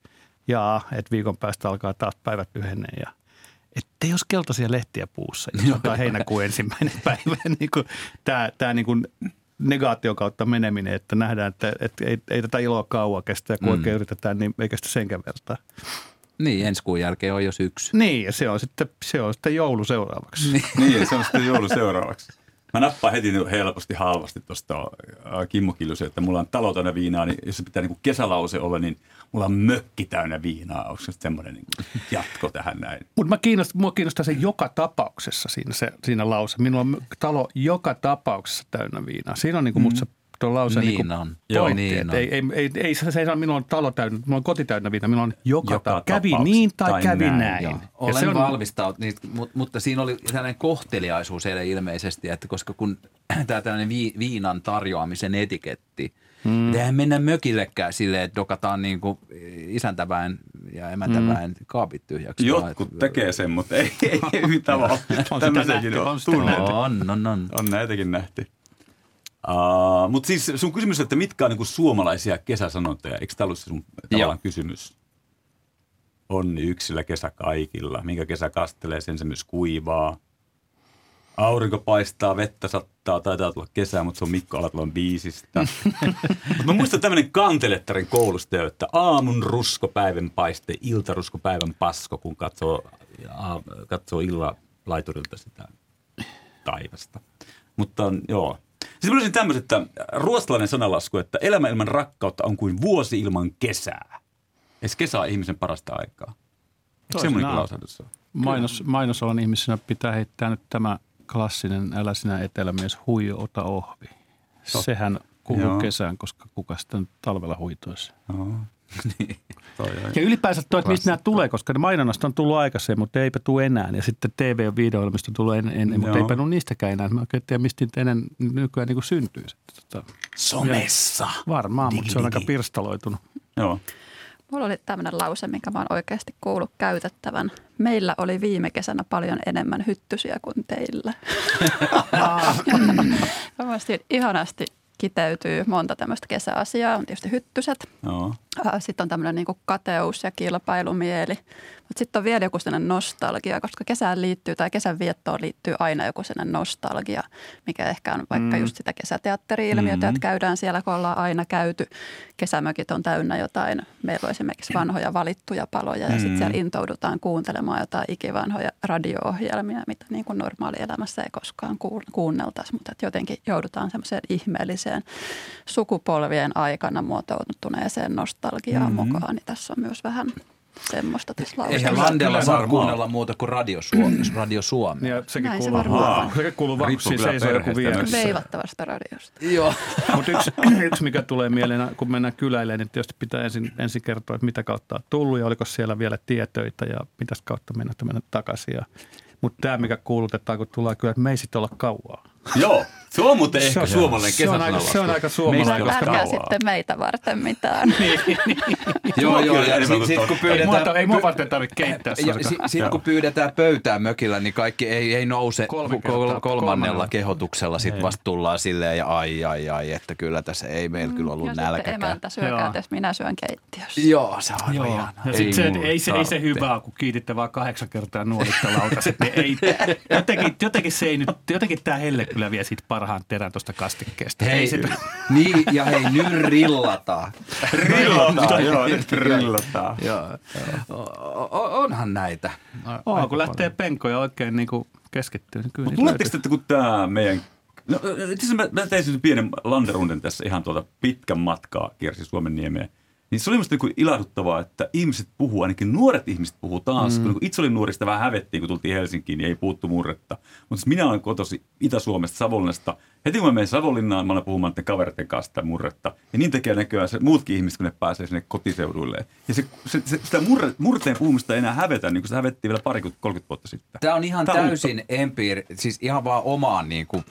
jaa, että viikon päästä alkaa taas päivät lyhenee ja ettei olisi keltaisia lehtiä puussa, jos ottaa heinäkuun ensimmäinen päivä. Niin kuin tämä niin kuin negaation kautta meneminen, että nähdään, että ei tätä iloa kauan kestä ja kun oikein yritetään, niin ei kestä senkään vertaa. Niin, ensi kuun jälkeen on jo syksy. Niin, ja se on sitten joulu seuraavaksi. Niin, se on sitten joulu seuraavaksi. Mä nappaan heti helposti halvasti tuosta Kimmo Kiljusen, että mulla on talo täynnä viinaa, niin jos se pitää niinku kesälause olla, niin mulla on mökki täynnä viinaa. Onko se semmoinen niinku jatko tähän näin? Mutta mua kiinnostaa se joka tapauksessa siinä lause. Minulla on talo joka tapauksessa täynnä viinaa. Siinä on niinku musta se tuon lauseen niin niinku pointti. Niin ei se on minulla on talo täynnä, minulla on koti täynnä viinaa, minulla on joka kävi niin tai kävi näin. Olen valmistautunut, mutta siinä oli sellainen kohteliaisuus eilen ilmeisesti, että koska kun tämä tällainen viinan tarjoamisen etiketti, eihän mennä mökillekään silleen, että dokataan niin kuin isäntäväen ja emäntäväen kaapit tyhjäksi. Jotkut tekee sen, mutta ei yhtään vaan. On näitäkin nähty. Mutta siis sun kysymys, että mitkä on niinku suomalaisia kesäsanontoja, eikö tämä ollut se sun tavallaan kysymys? Onni yksillä, kesä kaikilla. Minkä kesä kastelee, sen se myös kuivaa. Aurinko paistaa, vettä sattaa, taitaa tulla kesää, mutta se on Mikko Alatulan biisistä. Mutta mä muistan tämmöinen kantelettarin koulusta, että aamun ruskopäivän paiste, iltaruskopäivän pasko, kun katsoo illalla laiturilta sitä taivasta. Mutta joo. Sitten mä olisin tämmöisen, että ruotsalainen sananlasku, että elämä ilman rakkautta on kuin vuosi ilman kesää. Eikö kesä on ihmisen parasta aikaa? Semmoinen lausahdus on. Mainosalan ihmisenä pitää heittää nyt tämä klassinen, älä sinä etelämies huijo, ota ohvi. Totta. Sehän kuuluu kesään, koska kuka sitä nyt talvella huitoisi. Niin. Ja ylipäänsä toi, että mistä nämä tulee, koska ne mainonnasta on tullut aikaisemmin, mutta eipä tule enää. Ja sitten TV- ja video-ohjelmista on tullut ennen mutta eipä ole niistäkään enää. Mä oikein tiedän, mistä niitä ennen nykyään niin syntyy. Somessa. Varmaan, mutta se on aika pirstaloitunut. Joo. Mulla oli tämmöinen lause, minkä mä oon oikeasti kuullut käytettävän. Meillä oli viime kesänä paljon enemmän hyttysiä kuin teillä. Mielestäni ihanasti kiteytyy monta tämmöistä kesäasiaa. On tietysti hyttyset. Joo. Sitten on tämmöinen niin kuin kateus ja kilpailumieli. Mutta sitten on vielä joku sellainen nostalgia, koska kesään liittyy tai kesän viettoon liittyy aina joku sellainen nostalgia, mikä ehkä on vaikka just sitä kesäteatteri-ilmiötä, että käydään siellä, kun ollaan aina käyty. Kesämökit on täynnä jotain. Meillä on esimerkiksi vanhoja valittuja paloja ja sitten siellä intoudutaan kuuntelemaan jotain ikivanhoja radio-ohjelmia, mitä niin kuin normaalielämässä ei koskaan kuunneltaisi, mutta jotenkin joudutaan semmoiseen ihmeelliseen sukupolvien aikana muotoutuneeseen nostalgiaan mukaan, niin tässä on myös vähän semmoista tässä lauseessa. Eihän Landella saa kuunnella muuta kuin Radio Suomi. Radio Suomi. Ja sekin näin kuuluu varmaan. Sekin kuuluu varmaan. Siis ei se joku vieressä. Veivattavasta radiosta. Joo. Mutta yksi, mikä tulee mieleen, kun mennään kyläilleen, niin tietysti pitää ensin kertoa, että mitä kautta on tullut ja oliko siellä vielä tietöitä ja mitäs kautta mennä takaisin. Mutta tämä, mikä kuulutetaan, kun tulee kyllä, että me ei sitten olla kauaa. Joo, se on muuten ehkä suomalainen kesäsananlasku. Se on aika suomalainen. Meistä älkää sitten meitä varten mitään. Joo. Ei mua varten tarvitse keittää. Sitten kun pyydetään pöytää mökillä, niin kaikki ei nouse kolmannella kehotuksella. Sitten vasta tullaan silleen ja ai, että kyllä tässä ei meillä kyllä ollut nälkäkään. Emäntä syökää tässä, minä syön keittiössä. Joo, se on ihan. Ei se hyvää, kun kiititte vaan 8 kertaa nuorista lautaset. Jotenkin tämä helle kyllä vie siitä parhaan terän tuosta kastikkeesta. Niin, ja hei, nyt rillataan. Rillataan. Onhan näitä. Kun lähtee penkoja oikein niin kuin keskittyy. Mutta luuletteko, että kun tämä meidän... No, itse asiassa mä tein pienen landerunden tässä ihan tuolta pitkän matkaa kiersi Suomenniemeen. Niin se oli musta niin ilahduttavaa, että ihmiset puhuu, ainakin nuoret ihmiset puhuu taas. Kun itse olin nuorista, vähän hävettiin, kun tultiin Helsinkiin, niin ei puuttu murretta. Mutta minä olen kotosi Itä-Suomesta, Savonlinnasta. Heti kun mä menen Savonlinnaan, mä olen puhumaan kaverten kanssa sitä murretta. Ja niin tekee näköjään muutkin ihmiset, kun ne pääsee sinne kotiseuduille. Ja sitä murteen puhumista ei enää hävetä, niin kuin sitä hävettiin vielä 30 vuotta sitten. Tämä on ihan täysin siis ihan vaan omaan niin kuin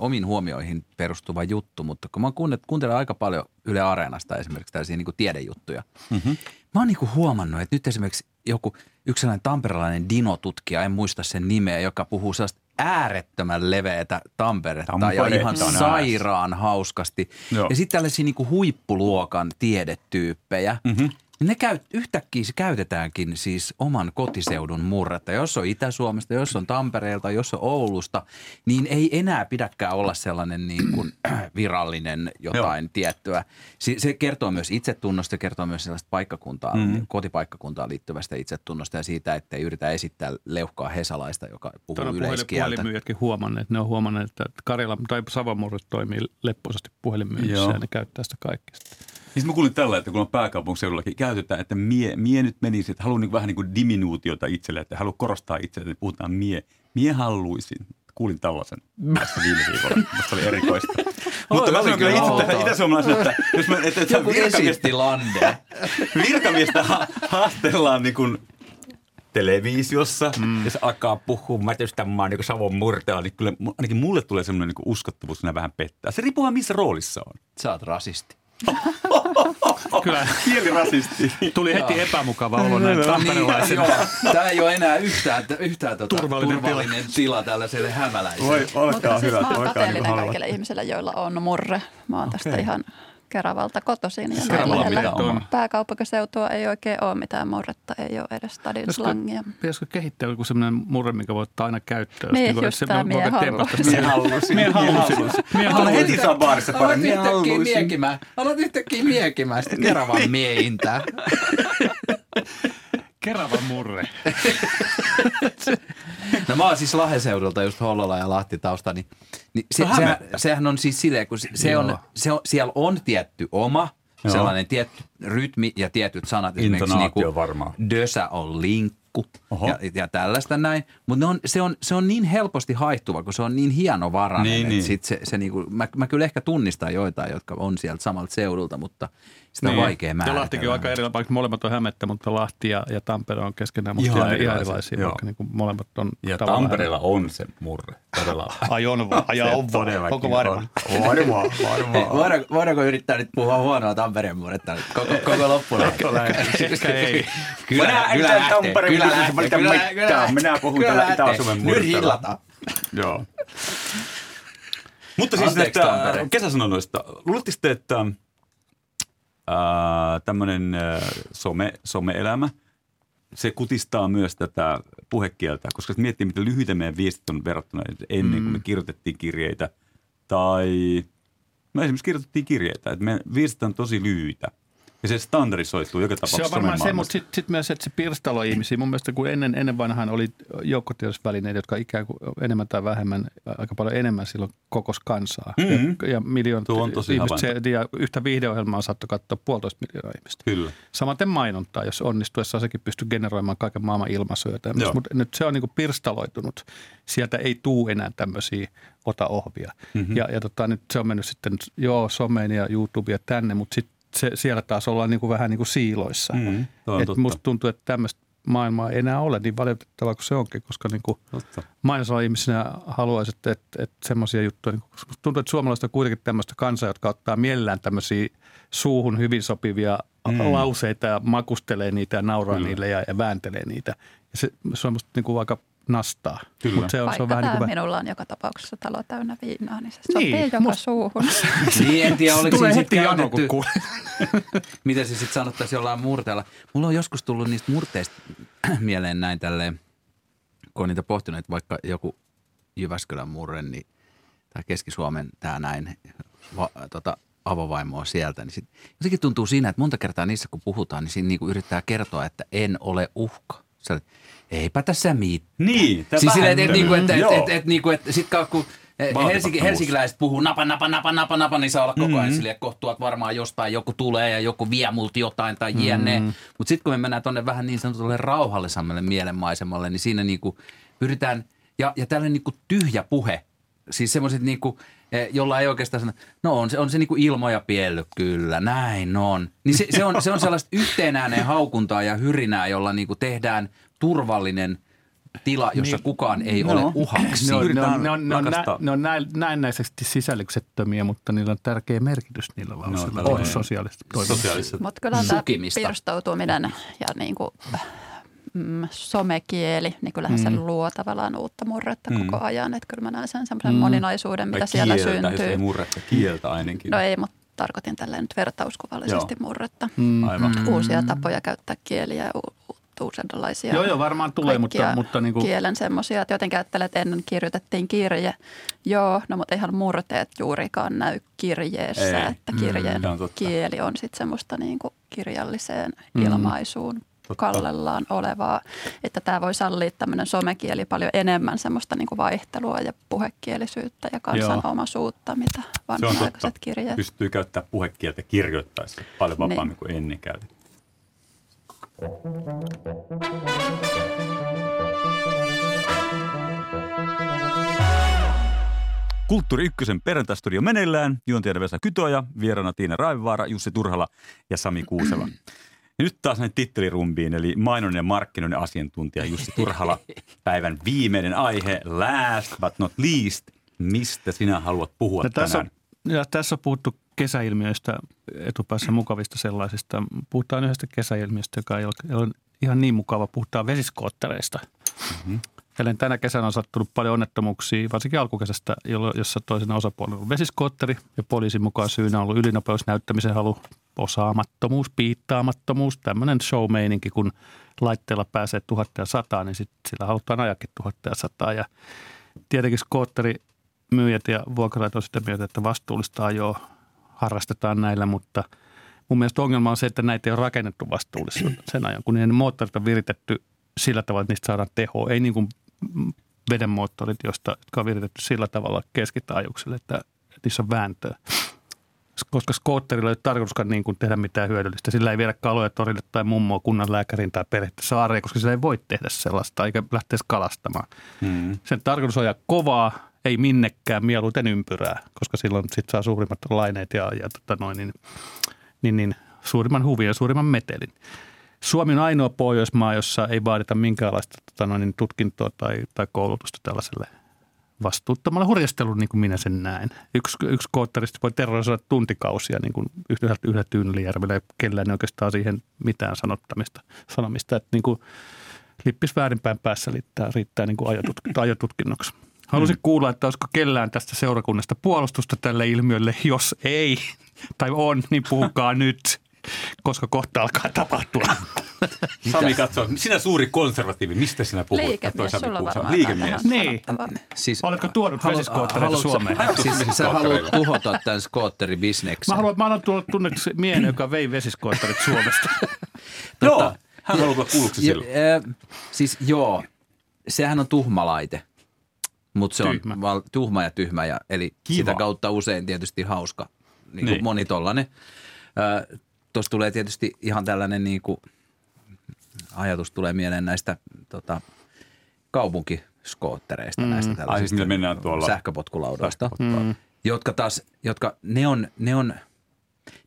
omiin huomioihin perustuva juttu. Mutta kun mä kuuntelen aika paljon Yle Areena, Areenasta esimerkiksi tällaisia niin kuin tiedejuttuja. Mm-hmm. Mä oon niin kuin huomannut, että nyt esimerkiksi yksi sellainen tamperelainen dinotutkija, en muista sen nimeä, joka puhuu sellaista äärettömän leveätä Tamperetta ja ihan sairaan hauskasti. Joo. Ja sitten tällaisia niin kuin huippuluokan tiedetyyppejä. Mm-hmm. Ne yhtäkkiä käytetäänkin siis oman kotiseudun murretta. Jos on Itä-Suomesta, jos on Tampereelta, jos on Oulusta, niin ei enää pidäkään olla sellainen niin kuin virallinen jotain tiettyä. Se kertoo myös itsetunnosta, kertoo myös sellaista paikkakuntaa, kotipaikkakuntaan liittyvästä itsetunnosta ja siitä, että ei yritä esittää leuhkaa hesalaista, joka puhuu yleiskieltä. Puhelinmyyjätkin huomanneet. Ne on huomanneet, että Karjala tai Savamurret toimii leppoisesti puhelinmyynnissä ja ne käyttää sitä kaikkea. Siis mä kuulin tällä, että kun on pääkaupunkiseudullakin käytetään, että mie nyt menisi, että haluan niin vähän niin kuin diminuutiota itselle, että haluan korostaa itselle, että puhutaan mie. Mie haluaisin. Kuulin tällaisen tässä viime viikolla. Musta oli erikoista. Mutta mä sanon kyllä itse tähän itäsuomalaisena, että jos mä, että virkamiestä haastellaan niin kuin televisiossa, ja se alkaa puhua mätöstämään niin kuin Savon murteella, niin kyllä ainakin mulle tulee semmoinen niin kuin uskottavuus, että vähän pettää. Se riippuu vaan missä roolissa on. Sä oot rasisti. Kyllä. Kielirasisti. Tuli heti epämukava olo näin tamperelaisena. Tämä ei ole enää yhtään turvallinen tila tällaiselle hämäläiselle. Voi, olkaa hyvä. Mutta siis mä oon kateellinen kaikille ihmisille, joilla on murre. Mä oon tästä ihan Keravalta kotoisin. Ja näin lähellä pääkaupunkiseutua ei oikein ole mitään murretta, ei ole edes stadin slangia. Pitäisikö kehittää joku sellainen murre, minkä voit aina käyttää? Niin, just tämä mie haluaisin. Mie haluaisin. Heti saa baarissa paremmin. Alat yhtäkkiä miekimään sitä Keravan miehintää. Kerava murre. No mä oon siis Lahdenseudulta, just Hollola ja Lahti tausta, niin sehän on siis silleen, kun se on, siellä on tietty oma, sellainen tietty rytmi ja tietyt sanat. Esimerkiksi niin kuin dösä on linkku ja tällaista näin. Mutta se on niin helposti haihtuva, kun se on niin hienovarainen. Niin. Sit se niin kuin, mä kyllä ehkä tunnistan joitain, jotka on sieltä samalta seudulta, mutta sitä on vaikea määritellä. Ja Lahtikin on aika erilainen paikka. Molemmat on Hämettä, mutta Lahti ja Tampere on keskenään musta ihan erilaisia. Niin molemmat on ja Tampereella on se murre. Ai on vaan. Onko varma? Varma. Voidaanko yrittää nyt puhua huonoa Tampereen murretta koko loppuun? Ehkä ei. Kyllä lähtee. Minä puhun tällä Itä-Suomen murretta. Nyt hillataan. Joo. Mutta siis näistä kesäsanonnoista. Luuletteko te, että tämmöinen some-elämä, se kutistaa myös tätä puhekieltä, koska se miettii, miten lyhyitä meidän viestit on verrattuna ennen kuin me kirjoitettiin kirjeitä. Tai me esimerkiksi kirjoitettiin kirjeitä, että meidän viestit on tosi lyhyitä. Ja se standardisoituu joka tapauksessa. Se on varmaan se, mutta sitten myös, että se pirstaloi ihmisiä. Mun mielestä kun ennen vanhaan oli joukkotiedosvälineitä, jotka ikään kuin enemmän tai vähemmän, aika paljon enemmän silloin kokos kansaa. Mm-hmm. Ja miljoonat ihmistä. Ja yhtä viihdeohjelmaa saattoi katsoa 1,5 miljoonaa ihmistä. Kyllä. Samaten mainontaa, jos onnistuessa sekin pystyy generoimaan kaiken maailman ilmaisuja. Mutta nyt se on niin kuin pirstaloitunut. Sieltä ei tuu enää tämmöisiä otaohvia. Mm-hmm. Ja nyt se on mennyt sitten someen ja YouTubeen ja tänne, mutta sitten siellä taas ollaan niin kuin vähän niin kuin siiloissa. Musta tuntuu, että tämmöistä maailmaa ei enää ole niin valitettavaa kuin se onkin, koska niin mainosalla ihmisinä haluaisit, että semmoisia juttuja. Niin tuntuu, että suomalaisista on kuitenkin tämmöistä kansaa, jotka ottaa mielellään tämmöisiä suuhun hyvin sopivia lauseita ja makustelee niitä ja nauraa niille ja vääntelee niitä. Ja se on musta niin kuin aika nastaa. Se on vähän niin kuin minulla on joka tapauksessa talo täynnä viinaa, niin se sopii joka suuhun. Niin, en tiedä, oliko se sitten käytetty. Miten se sitten sanottaisi jollain murteella. Mulla on joskus tullut niistä murteista mieleen näin tälleen, kun on niitä pohtinut, että vaikka joku Jyväskylän murre, niin, tai Keski-Suomen tämä näin avovaimoa sieltä, niin sitten jotenkin tuntuu siinä, että monta kertaa niissä kun puhutaan, niin siinä niinku yrittää kertoa, että en ole uhka. Eipä tässä mitään. Niin, tämä siis että sitten kun helsinkiläiset puhuu napa, niin saa olla koko ajan silleen, että kohtuat varmaan jostain joku tulee ja joku vie multa jotain tai jne. Mutta sitten kun me mennään tuonne vähän niin sanotulle rauhallisammalle mielenmaisemalle, niin siinä niinku pyritään, ja tällainen niinku tyhjä puhe, siis semmoiset niinku, jolla ei oikeastaan sanoa, no on se niinku ilmoja piellyt, kyllä, näin on. Niin se on sellaista yhteen ääneen haukuntaa ja hyrinää, jolla niinku tehdään turvallinen tila, jossa kukaan ei ole uhaksi. Ne on näennäisesti sisällyksettömiä, mutta niillä on tärkeä merkitys niillä lauseilla. No, on sosiaalista toimintaa. Mutta kyllä tämä pirstoutuminen ja niin kuin somekieli, niin kyllähän se luo tavallaan uutta murretta koko ajan. Että kyllä mä näen sen semmoisen moninaisuuden, mitä siellä syntyy. Tai ei murretta, kieltä ainakin. No ei, mutta tarkoitin tälleen nyt vertauskuvallisesti murretta. Uusia tapoja käyttää kieliä ja uudenlaisia. Joo, varmaan tulee, mutta niin kuin kielen semmoisia, että jotenkin ajattelen, että ennen kirjoitettiin kirje. Joo, no mutta eihän murteet juurikaan näy kirjeessä, että kirjeen kieli on sitten semmoista niin kuin kirjalliseen ilmaisuun kallellaan olevaa. Että tämä voi sallia tämmöinen somekieli paljon enemmän semmoista niin kuin vaihtelua ja puhekielisyyttä ja kansanomaisuutta, mitä vanha-aikaiset kirjeet. Pystyy käyttämään puhekieltä kirjoittaessa paljon vapaammin kuin ennen käytettiin. Kulttuuri-ykkösen perjantai-studio meneillään. Juontajana Vesa Kytöoja, vieraana Tiina Raevaara, Jussi Turhala ja Sami Kuusela. Ja nyt taas näin tittelirumbiin, eli mainonnan ja markkinoinnin asiantuntija Jussi Turhala. Päivän viimeinen aihe, last but not least, mistä sinä haluat puhua tänään? Tässä on puhuttu kesäilmiöistä, etupäässä mukavista sellaisista. Puhutaan yhdestä kesäilmiöstä, joka ei ole ihan niin mukava. Puhutaan vesiskoottereista. Jälleen tänä kesänä on sattunut paljon onnettomuuksia, varsinkin alkukesästä, jossa toisena osapuolella on vesiskootteri. Ja poliisin mukaan syynä on ollut ylinopeusnäyttämisen halu, osaamattomuus, piittaamattomuus. Tämmöinen show-meininki, kun laitteella pääsee 1100, niin sitten sillä halutaan ajakin 1100. Ja tietenkin skootterimyyjät ja vuokralaiset on sitä mieltä, että vastuullista ajoa harrastetaan näillä, mutta mun mielestä ongelma on se, että näitä ei ole rakennettu vastuullisuuden sen ajan, kun niiden moottorit on viritetty sillä tavalla, että niistä saadaan tehoa. Ei niin kuin vedenmoottorit, jotka on viritetty sillä tavalla keskitaajuukselle, että niissä on vääntöä. Koska skootterilla ei ole tarkoituskaan niin kuin tehdä mitään hyödyllistä. Sillä ei viedä kaloja torille tai mummoa kunnan lääkärin tai perhettä saareen, koska sillä ei voi tehdä sellaista, eikä lähteä kalastamaan. Sen tarkoitus on ajaa kovaa. Ei minnekään, mieluiten ympyrää, koska silloin sit saa suurimmat laineet ja suurimman huvin ja suurimman metelin. Suomi on ainoa Pohjoismaa, jossa ei vaadita minkäänlaista tutkintoa tai koulutusta tällaiselle vastuuttomalle hurjastelulle, niin kuin minä sen näen. Yksi koottarista voi terrorisoida tuntikausia niin kuin yhdellä Tyynelijärvellä, ja kellään ei oikeastaan siihen mitään sanomista, että niin kuin lippis väärinpäin päässä riittää niin kuin ajotutkinnoksi. Haluaisin kuulla, että olisiko kellään tästä seurakunnasta puolustusta tälle ilmiölle. Jos ei, tai on, niin puhukaa nyt, koska kohta alkaa tapahtua. Sami katsoo, sinä suuri konservatiivi, mistä sinä puhut? Liikemies, sulla varmaan. Liikemies. Niin. Siis, oletko tuonut vesiskoottereita Suomeen? Siis sä haluat tuhota tämän skootteribisneksen. Mä annan tuolla tunneksi miehen, joka vei vesiskootterit Suomesta. Joo, hän haluaa kuuluksi silloin. Siis joo, sehän on tuhmalaite. Mutta se on tuhma ja tyhmä, ja, eli kiva. Sitä kautta usein tietysti hauska, niin. Moni tollainen. Tuossa tulee tietysti ihan tällainen ajatus tulee mieleen näistä kaupunkiskoottereista, näistä tällaisista sähköpotkulaudoista, jotka taas,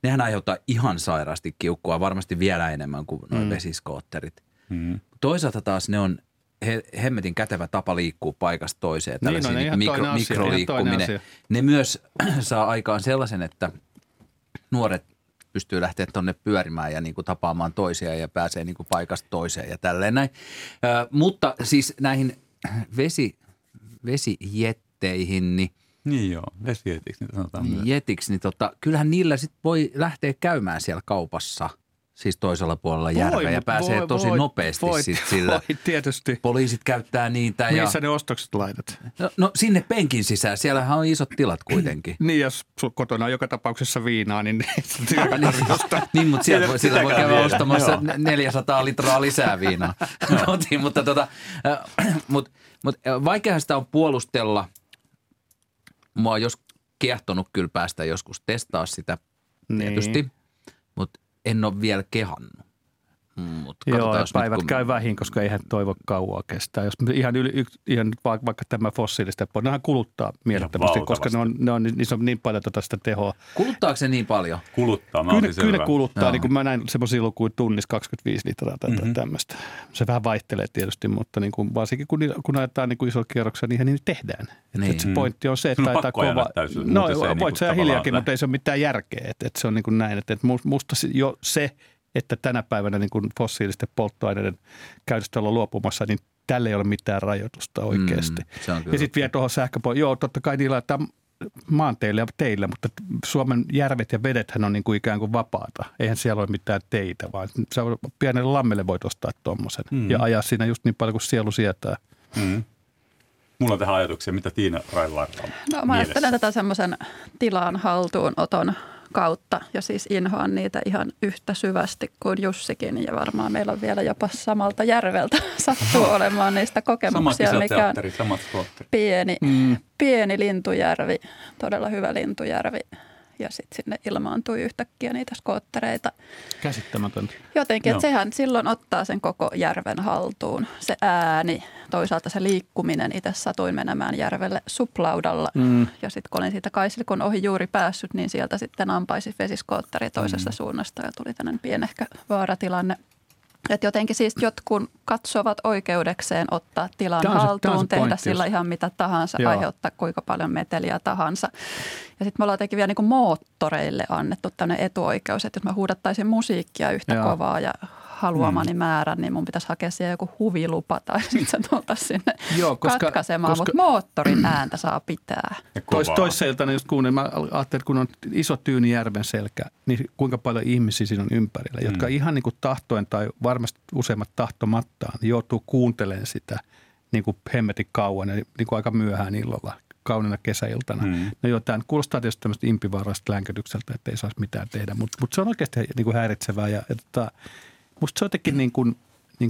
nehän aiheuttaa ihan sairaasti kiukkua, varmasti vielä enemmän kuin nuo vesiskootterit. Toisaalta taas ne on hemmetin kätevä tapa liikkuu paikasta toiseen. Tällaisia mikroliikkuminen. Ne myös saa aikaan sellaisen, että nuoret pystyy lähteä tuonne pyörimään ja tapaamaan toisiaan ja pääsee paikasta toiseen ja tälleen näin. Mutta siis näihin vesijetteihin, niin joo, vesijetiks niitä sanotaan myös. Jetiksi, kyllähän niillä sit voi lähteä käymään siellä kaupassa. Siis toisella puolella järveä ja pääsee tosi nopeasti sitten sillä. Tietysti. Poliisit käyttää niitä. Missä ne ostokset laitat? No sinne penkin sisään. Siellähän on isot tilat kuitenkin. Niin, jos kotona on joka tapauksessa viinaa, niin niin, mutta siellä voi käydä ostamassa 400 litraa lisää viinaa. Mutta vaikeahan sitä on puolustella. Mua on kiehtonut kyllä päästä joskus testaa sitä tietysti, mutta en ole vielä kehannut. Joo, päivät käy vähin, koska eihän toivo kauaa kestää. Jos ihan vaikka tämä fossiilista, nehän kuluttaa mielettömästi, koska niissä on niin paljon sitä tehoa. Kuluttaako se niin paljon? Kuluttaa, mä olin selvä. Kyllä kuluttaa, niin kuin mä näin semmoisia lukuja tunnissa 25 litraa tai tämmöistä. Se vähän vaihtelee tietysti, mutta niin kuin, varsinkin kun ajetaan niin isolla kierroksella, niin niitä tehdään. Se pointti on se, että taitaa kova. No voit sä hiljaakin, mutta ei se ole mitään järkeä, että se on niin kuin näin. Että musta jo se, että tänä päivänä niin kuin fossiilisten polttoaineiden käytöstä ollaan luopumassa, niin tälle ei ole mitään rajoitusta oikeasti. Ja sitten vielä tuohon sähköpohjaan. Joo, totta kai niillä laitetaan maanteille ja teille, mutta Suomen järvet ja vedethän on niin kuin ikään kuin vapaata. Eihän siellä ole mitään teitä, vaan pienelle lammelle voit ostaa tuommoisen ja ajaa siinä just niin paljon kuin sielu sietää. Mulla on tähän ajatuksia, mitä Tiina Raevaara on mielessä. Mä ajattelen tätä semmoisen tilan haltuunoton kautta ja siis inhoan niitä ihan yhtä syvästi kuin Jussikin ja varmaan meillä on vielä jopa samalta järveltä sattuu olemaan niistä kokemuksia, mikä on pieni lintujärvi, todella hyvä lintujärvi ja sitten sinne ilmaantui yhtäkkiä niitä skoottereita. Käsittämätöntä. Jotenkin, että sehän silloin ottaa sen koko järven haltuun, se ääni, toisaalta se liikkuminen. Itse satuin menemään järvelle suplaudalla ja sitten kun olin siitä Kaiselikon ohi juuri päässyt, niin sieltä sitten ampaisi vesiskootteri toisesta suunnasta ja tuli tämmöinen pienehkä vaaratilanne. Että jotenkin siis jotkut katsovat oikeudekseen ottaa tilan haltuun, tehdä sillä ihan mitä tahansa, aiheuttaa kuinka paljon meteliä tahansa. Ja sitten me ollaan jotenkin vielä niin kuin moottoreille annettu tämmöinen etuoikeus, että jos mä huudattaisin musiikkia yhtä kovaa ja haluamani määrän, niin mun pitäisi hakea siihen joku huvilupa tai sitten tulta sinne katkaisemaan, mutta moottorin ääntä saa pitää. Toissailtana just kuunnelin, mä ajattelin, että kun on iso tyyni järven selkä, niin kuinka paljon ihmisiä siinä on ympärillä, jotka ihan niin kuin tahtoen tai varmasti useimmat tahtomattaan joutuu kuuntelemaan sitä niin kuin hemmetin kauan ja niin kuin aika myöhään illalla, kaunina kesäiltana. No jotain, kuulostaa tietysti tämmöistä impivaarasta länkötykseltä, että ei saisi mitään tehdä, mutta se on oikeasti niin kuin häiritsevää ja musta se jotenkin, niin kuin,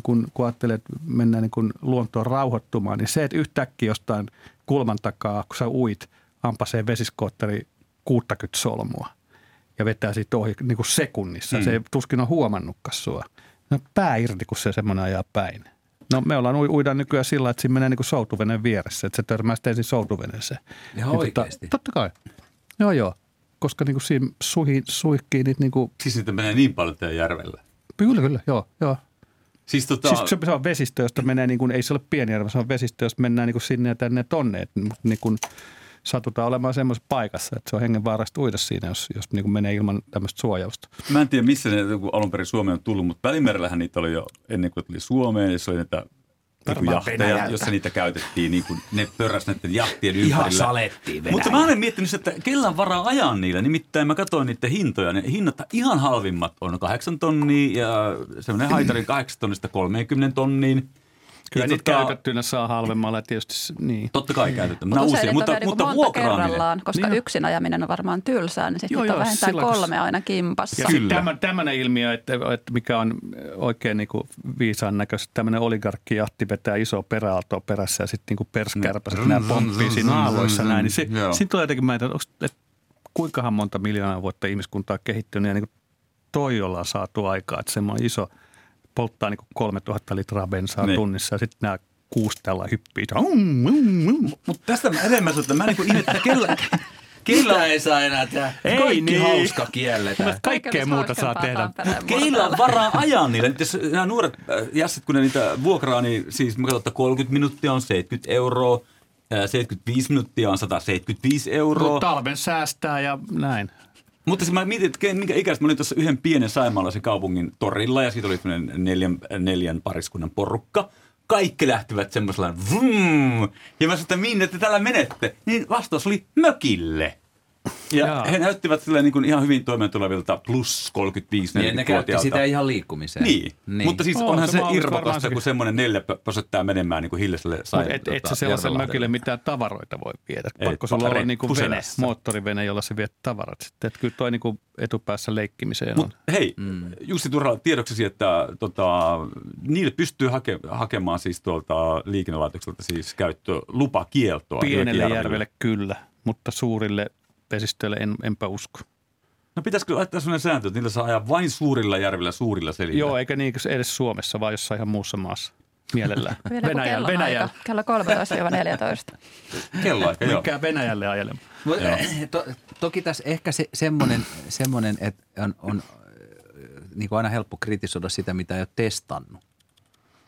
kun ajattelee, että mennään niin kuin luontoon rauhoittumaan, niin se, että yhtäkkiä jostain kulman takaa, kun sä uit, ampasee vesiskootteri 60 solmua ja vetää siitä ohi niin kuin sekunnissa. Se tuskin on huomannutkaan sua. No pää irti, kun se semmoinen ajaa päin. No me ollaan uidaan nykyään sillä, että siinä menee niin kuin soutuveneen vieressä, että se törmää sitten ensin soutuveneeseen. Ihan niin oikeasti. Totta kai. Joo. Koska niin kuin siinä suihkii niitä niin kuin... Siis niitä menee niin paljon teidän järvellä. Kyllä, joo. Siis se on vesistö, josta menee, niin kuin, ei se ole pieni järvi, se on vesistö, josta mennään niin kuin sinne ja tänne tonne. Mutta niin satutaan olemaan semmoisessa paikassa, että se on hengenvaarasta uida siinä, jos niin kuin menee ilman tämmöistä suojausta. Mä en tiedä, missä ne alun perin Suomeen on tullut, mutta Välimerellähän niitä oli jo ennen kuin tuli Suomeen, ja se oli näitä... Jahteja, jossa niitä käytettiin, niin kuin ne pörräsivät näiden jahtien ympärillä. Ihan salettiin Venäjä. Mutta mä olen miettinyt, että kellä on varaa ajaa niillä. Nimittäin mä katsoin niiden hintoja. Ne hinnat ihan halvimmat on 8 tonnia ja semmoinen haitari 8 tonnista 30 tonniin. Kyllä niitä käytettynä saa halvemmalla tietysti. Niin. Totta kai käytettynä. Usein niitä on monta kerrallaan, koska yksin ajaminen on varmaan tylsää, niin sitten on vähintään 3 aina kimpassa. Ja tämmöinen ilmiö, että mikä on oikein niin kuin viisaan näköistä, tämmöinen oligarkkijahti vetää isoa peräaaltoa perässä ja sitten niin perskärpäiset nämä pomppii siinä aaloissa näin. Niin siinä tulee jotenkin, mä en tiedä, kuinkahan monta miljoonaa vuotta ihmiskuntaa on kehittynyt ja niin kuin toi ollaan saatu aikaa, että semmoinen iso... polttaa niin kuin 3000 litraa bensaa tunnissa ja sitten nämä 6 tällä hyppii. Mutta tästä mä enemmän sanoin, että mä en niin ihmettelen, Keillä ei saa enää tehdä. Kaikki niin. Hauska kielletään. Kaikkea muuta saa tehdä. Mutta keillä on varaa ajaa niillä. Nämä nuoret jässet, kun ne niitä vuokraa, niin siis mä katsotaan, 30 minuuttia on 70 €. 75 minuuttia on 175 €. No, talven säästää ja näin. Mutta se mä mietin, että minkä ikäistä. Mä olin tuossa yhden pienen saimaalaisen kaupungin torilla ja siitä oli tämmöinen neljän pariskunnan porukka. Kaikki lähtivät semmoisella vum. Ja mä sanoin, että minne te täällä menette? Niin vastaus oli mökille. Ja he näyttivät silleen niin kuin ihan hyvin toimeentulevilta plus 35-40-vuotiaalta. Niin ne käytti sitä ihan liikkumiseen. Niin. Mutta siis onhan se irvokasta, kun semmoinen 4% menemään niin kuin hiljaiselle sairaalaan. Et sä sellaisen mökille mitään tavaroita voi viedä. Pakko sulla olla niin kuin vene, moottorivene, jolla se vie tavarat sitten. Että kyllä toi niin kuin etupäässä leikkimiseen on. Hei, Jussi Turhala, tiedoksesi, että niille pystyy hakemaan siis tuolta liikennelaitokselta siis käyttölupakieltoa. Pienelle järvelle kyllä, mutta suurille vesistöille enpä usko. No pitäisikö laittaa sellainen sääntö, että niillä saa ajaa vain suurilla järvillä, suurilla selillä? Joo, eikä niin edes Suomessa, vaan jossain ihan muussa maassa. Mielellään. Venäjällä. Kello 13-14. Kelloaika, joo. Minkään Venäjälle ajelemaan. Toki tässä ehkä se, semmoinen, että on niin kuin aina helppo kritisoida sitä, mitä ei ole testannut.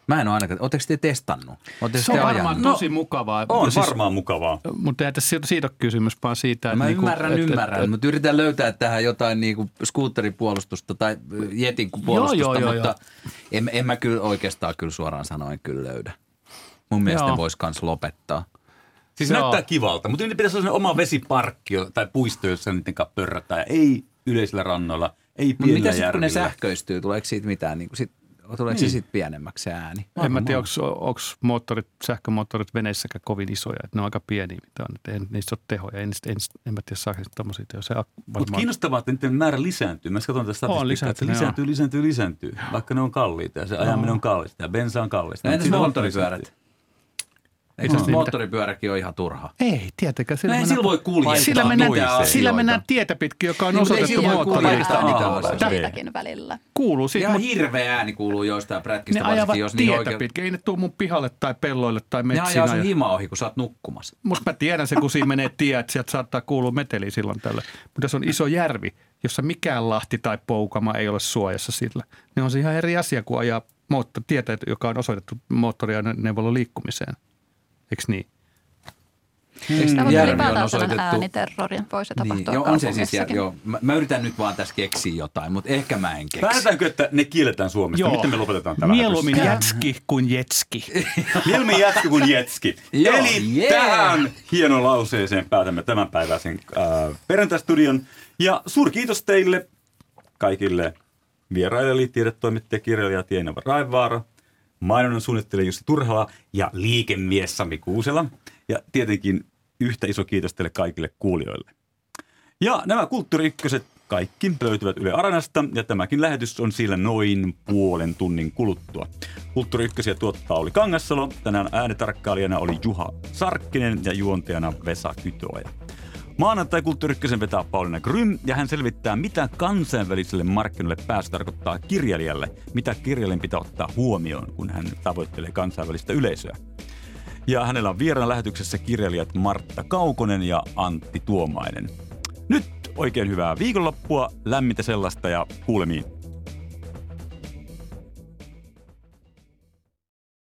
Mä en ole ainakaan. Oletteko te testannut? Oletteko se on varmaan tosi mukavaa. On siis, varmaan mukavaa. Mutta ei tässä siitä ole kysymys, vaan siitä, että... Mä ymmärrän, mutta yritän löytää tähän jotain niinku skuutteripuolustusta tai jetin puolustusta, mutta en mä kyllä oikeastaan suoraan sanoen löydä. Mun mielestä vois kans lopettaa. Siis näyttää kivalta, mutta niiden pitäisi olla sellainen oma vesiparkki tai puisto, jossa niiden kanssa pörrätään. Ei yleisillä rannoilla, ei pienillä järvillä. Mitä sitten kun ne sähköistyy? Tuleeko siitä mitään? Niin tuleeko se sitten pienemmäksi ääni? En mä tiedä, onko sähkömoottorit veneissäkään kovin isoja. Että ne on aika pieniä, mitä on. Niistä ole tehoja. En mä tiedä, saako tämmöisiä tehoja. Mutta kiinnostavaa, että niiden määrä lisääntyy. Mä katson tätä statistiikkaa, että lisääntyy. Vaikka ne on kalliita ja se ajaminen on kallista ja bensa on kallista. Entäs moottoripyörät? Eikö moottoripyöräkin ole ihan turha? Ei, tietenkään. Sillä voi kuljettaa. Sillä mennään tietä pitkin, joka on osoitettu moottorille. Kuuluu siitä. Ihan hirveä ääni kuuluu joistain prätkistä. Ne ajavat tietä pitkin. Ei ne tuu mun pihalle tai pelloille tai metsiin. Ne ajaa sun hima ohi, kun sä oot nukkumassa. Musta mä tiedän se, kun siinä menee tie, että sieltä saattaa kuulua meteliä silloin tällä. Mutta se on iso järvi, jossa mikään lahti tai poukama ei ole suojassa sillä. Ne on se ihan eri asia, kun ajaa tietä, joka on osoitettu moottoria neuvolla liikkumiseen. Eikö niin? Järvi on osoitettu. Ääniterrorin voi se tapahtua kaupungissakin. Joo, mä yritän nyt vaan tässä keksiä jotain, mutta ehkä mä en keksi. Päätetäänkö, että ne kielletään Suomesta? Joo. Miten me lopetetaan tämä lähetys? Mieluummin jätski kuin jetski. Mieluummin jätski kuin jetski. Eli tähän hienon lauseeseen päätämme tämänpäiväisen Perjantai-studion. Ja suurkiitos teille kaikille vieraille, eli tiedetoimittaja, kirjailija Tiina Raevaara. Mainonnan suunnittelija Jussi Turhala ja liikemies Sami Kuusela. Ja tietenkin yhtä iso kiitos teille kaikille kuulijoille. Ja nämä Kulttuuri-ykköset kaikki löytyvät Yle Aranasta ja tämäkin lähetys on siellä noin puolen tunnin kuluttua. Kulttuuri-ykkösiä tuottaa Olli Kangasalo. Tänään äänetarkkailijana oli Juha Sarkkinen ja juontajana Vesa Kytöoja. Maanantai Kulttuuri-ykkösen vetää Paulina Grüm ja hän selvittää, mitä kansainväliselle markkinoille pääsy tarkoittaa kirjailijalle, mitä kirjailijan pitää ottaa huomioon, kun hän tavoittelee kansainvälistä yleisöä. Ja hänellä on vieraana lähetyksessä kirjailijat Martta Kaukonen ja Antti Tuomainen. Nyt oikein hyvää viikonloppua, lämmintä sellaista ja kuulemiin.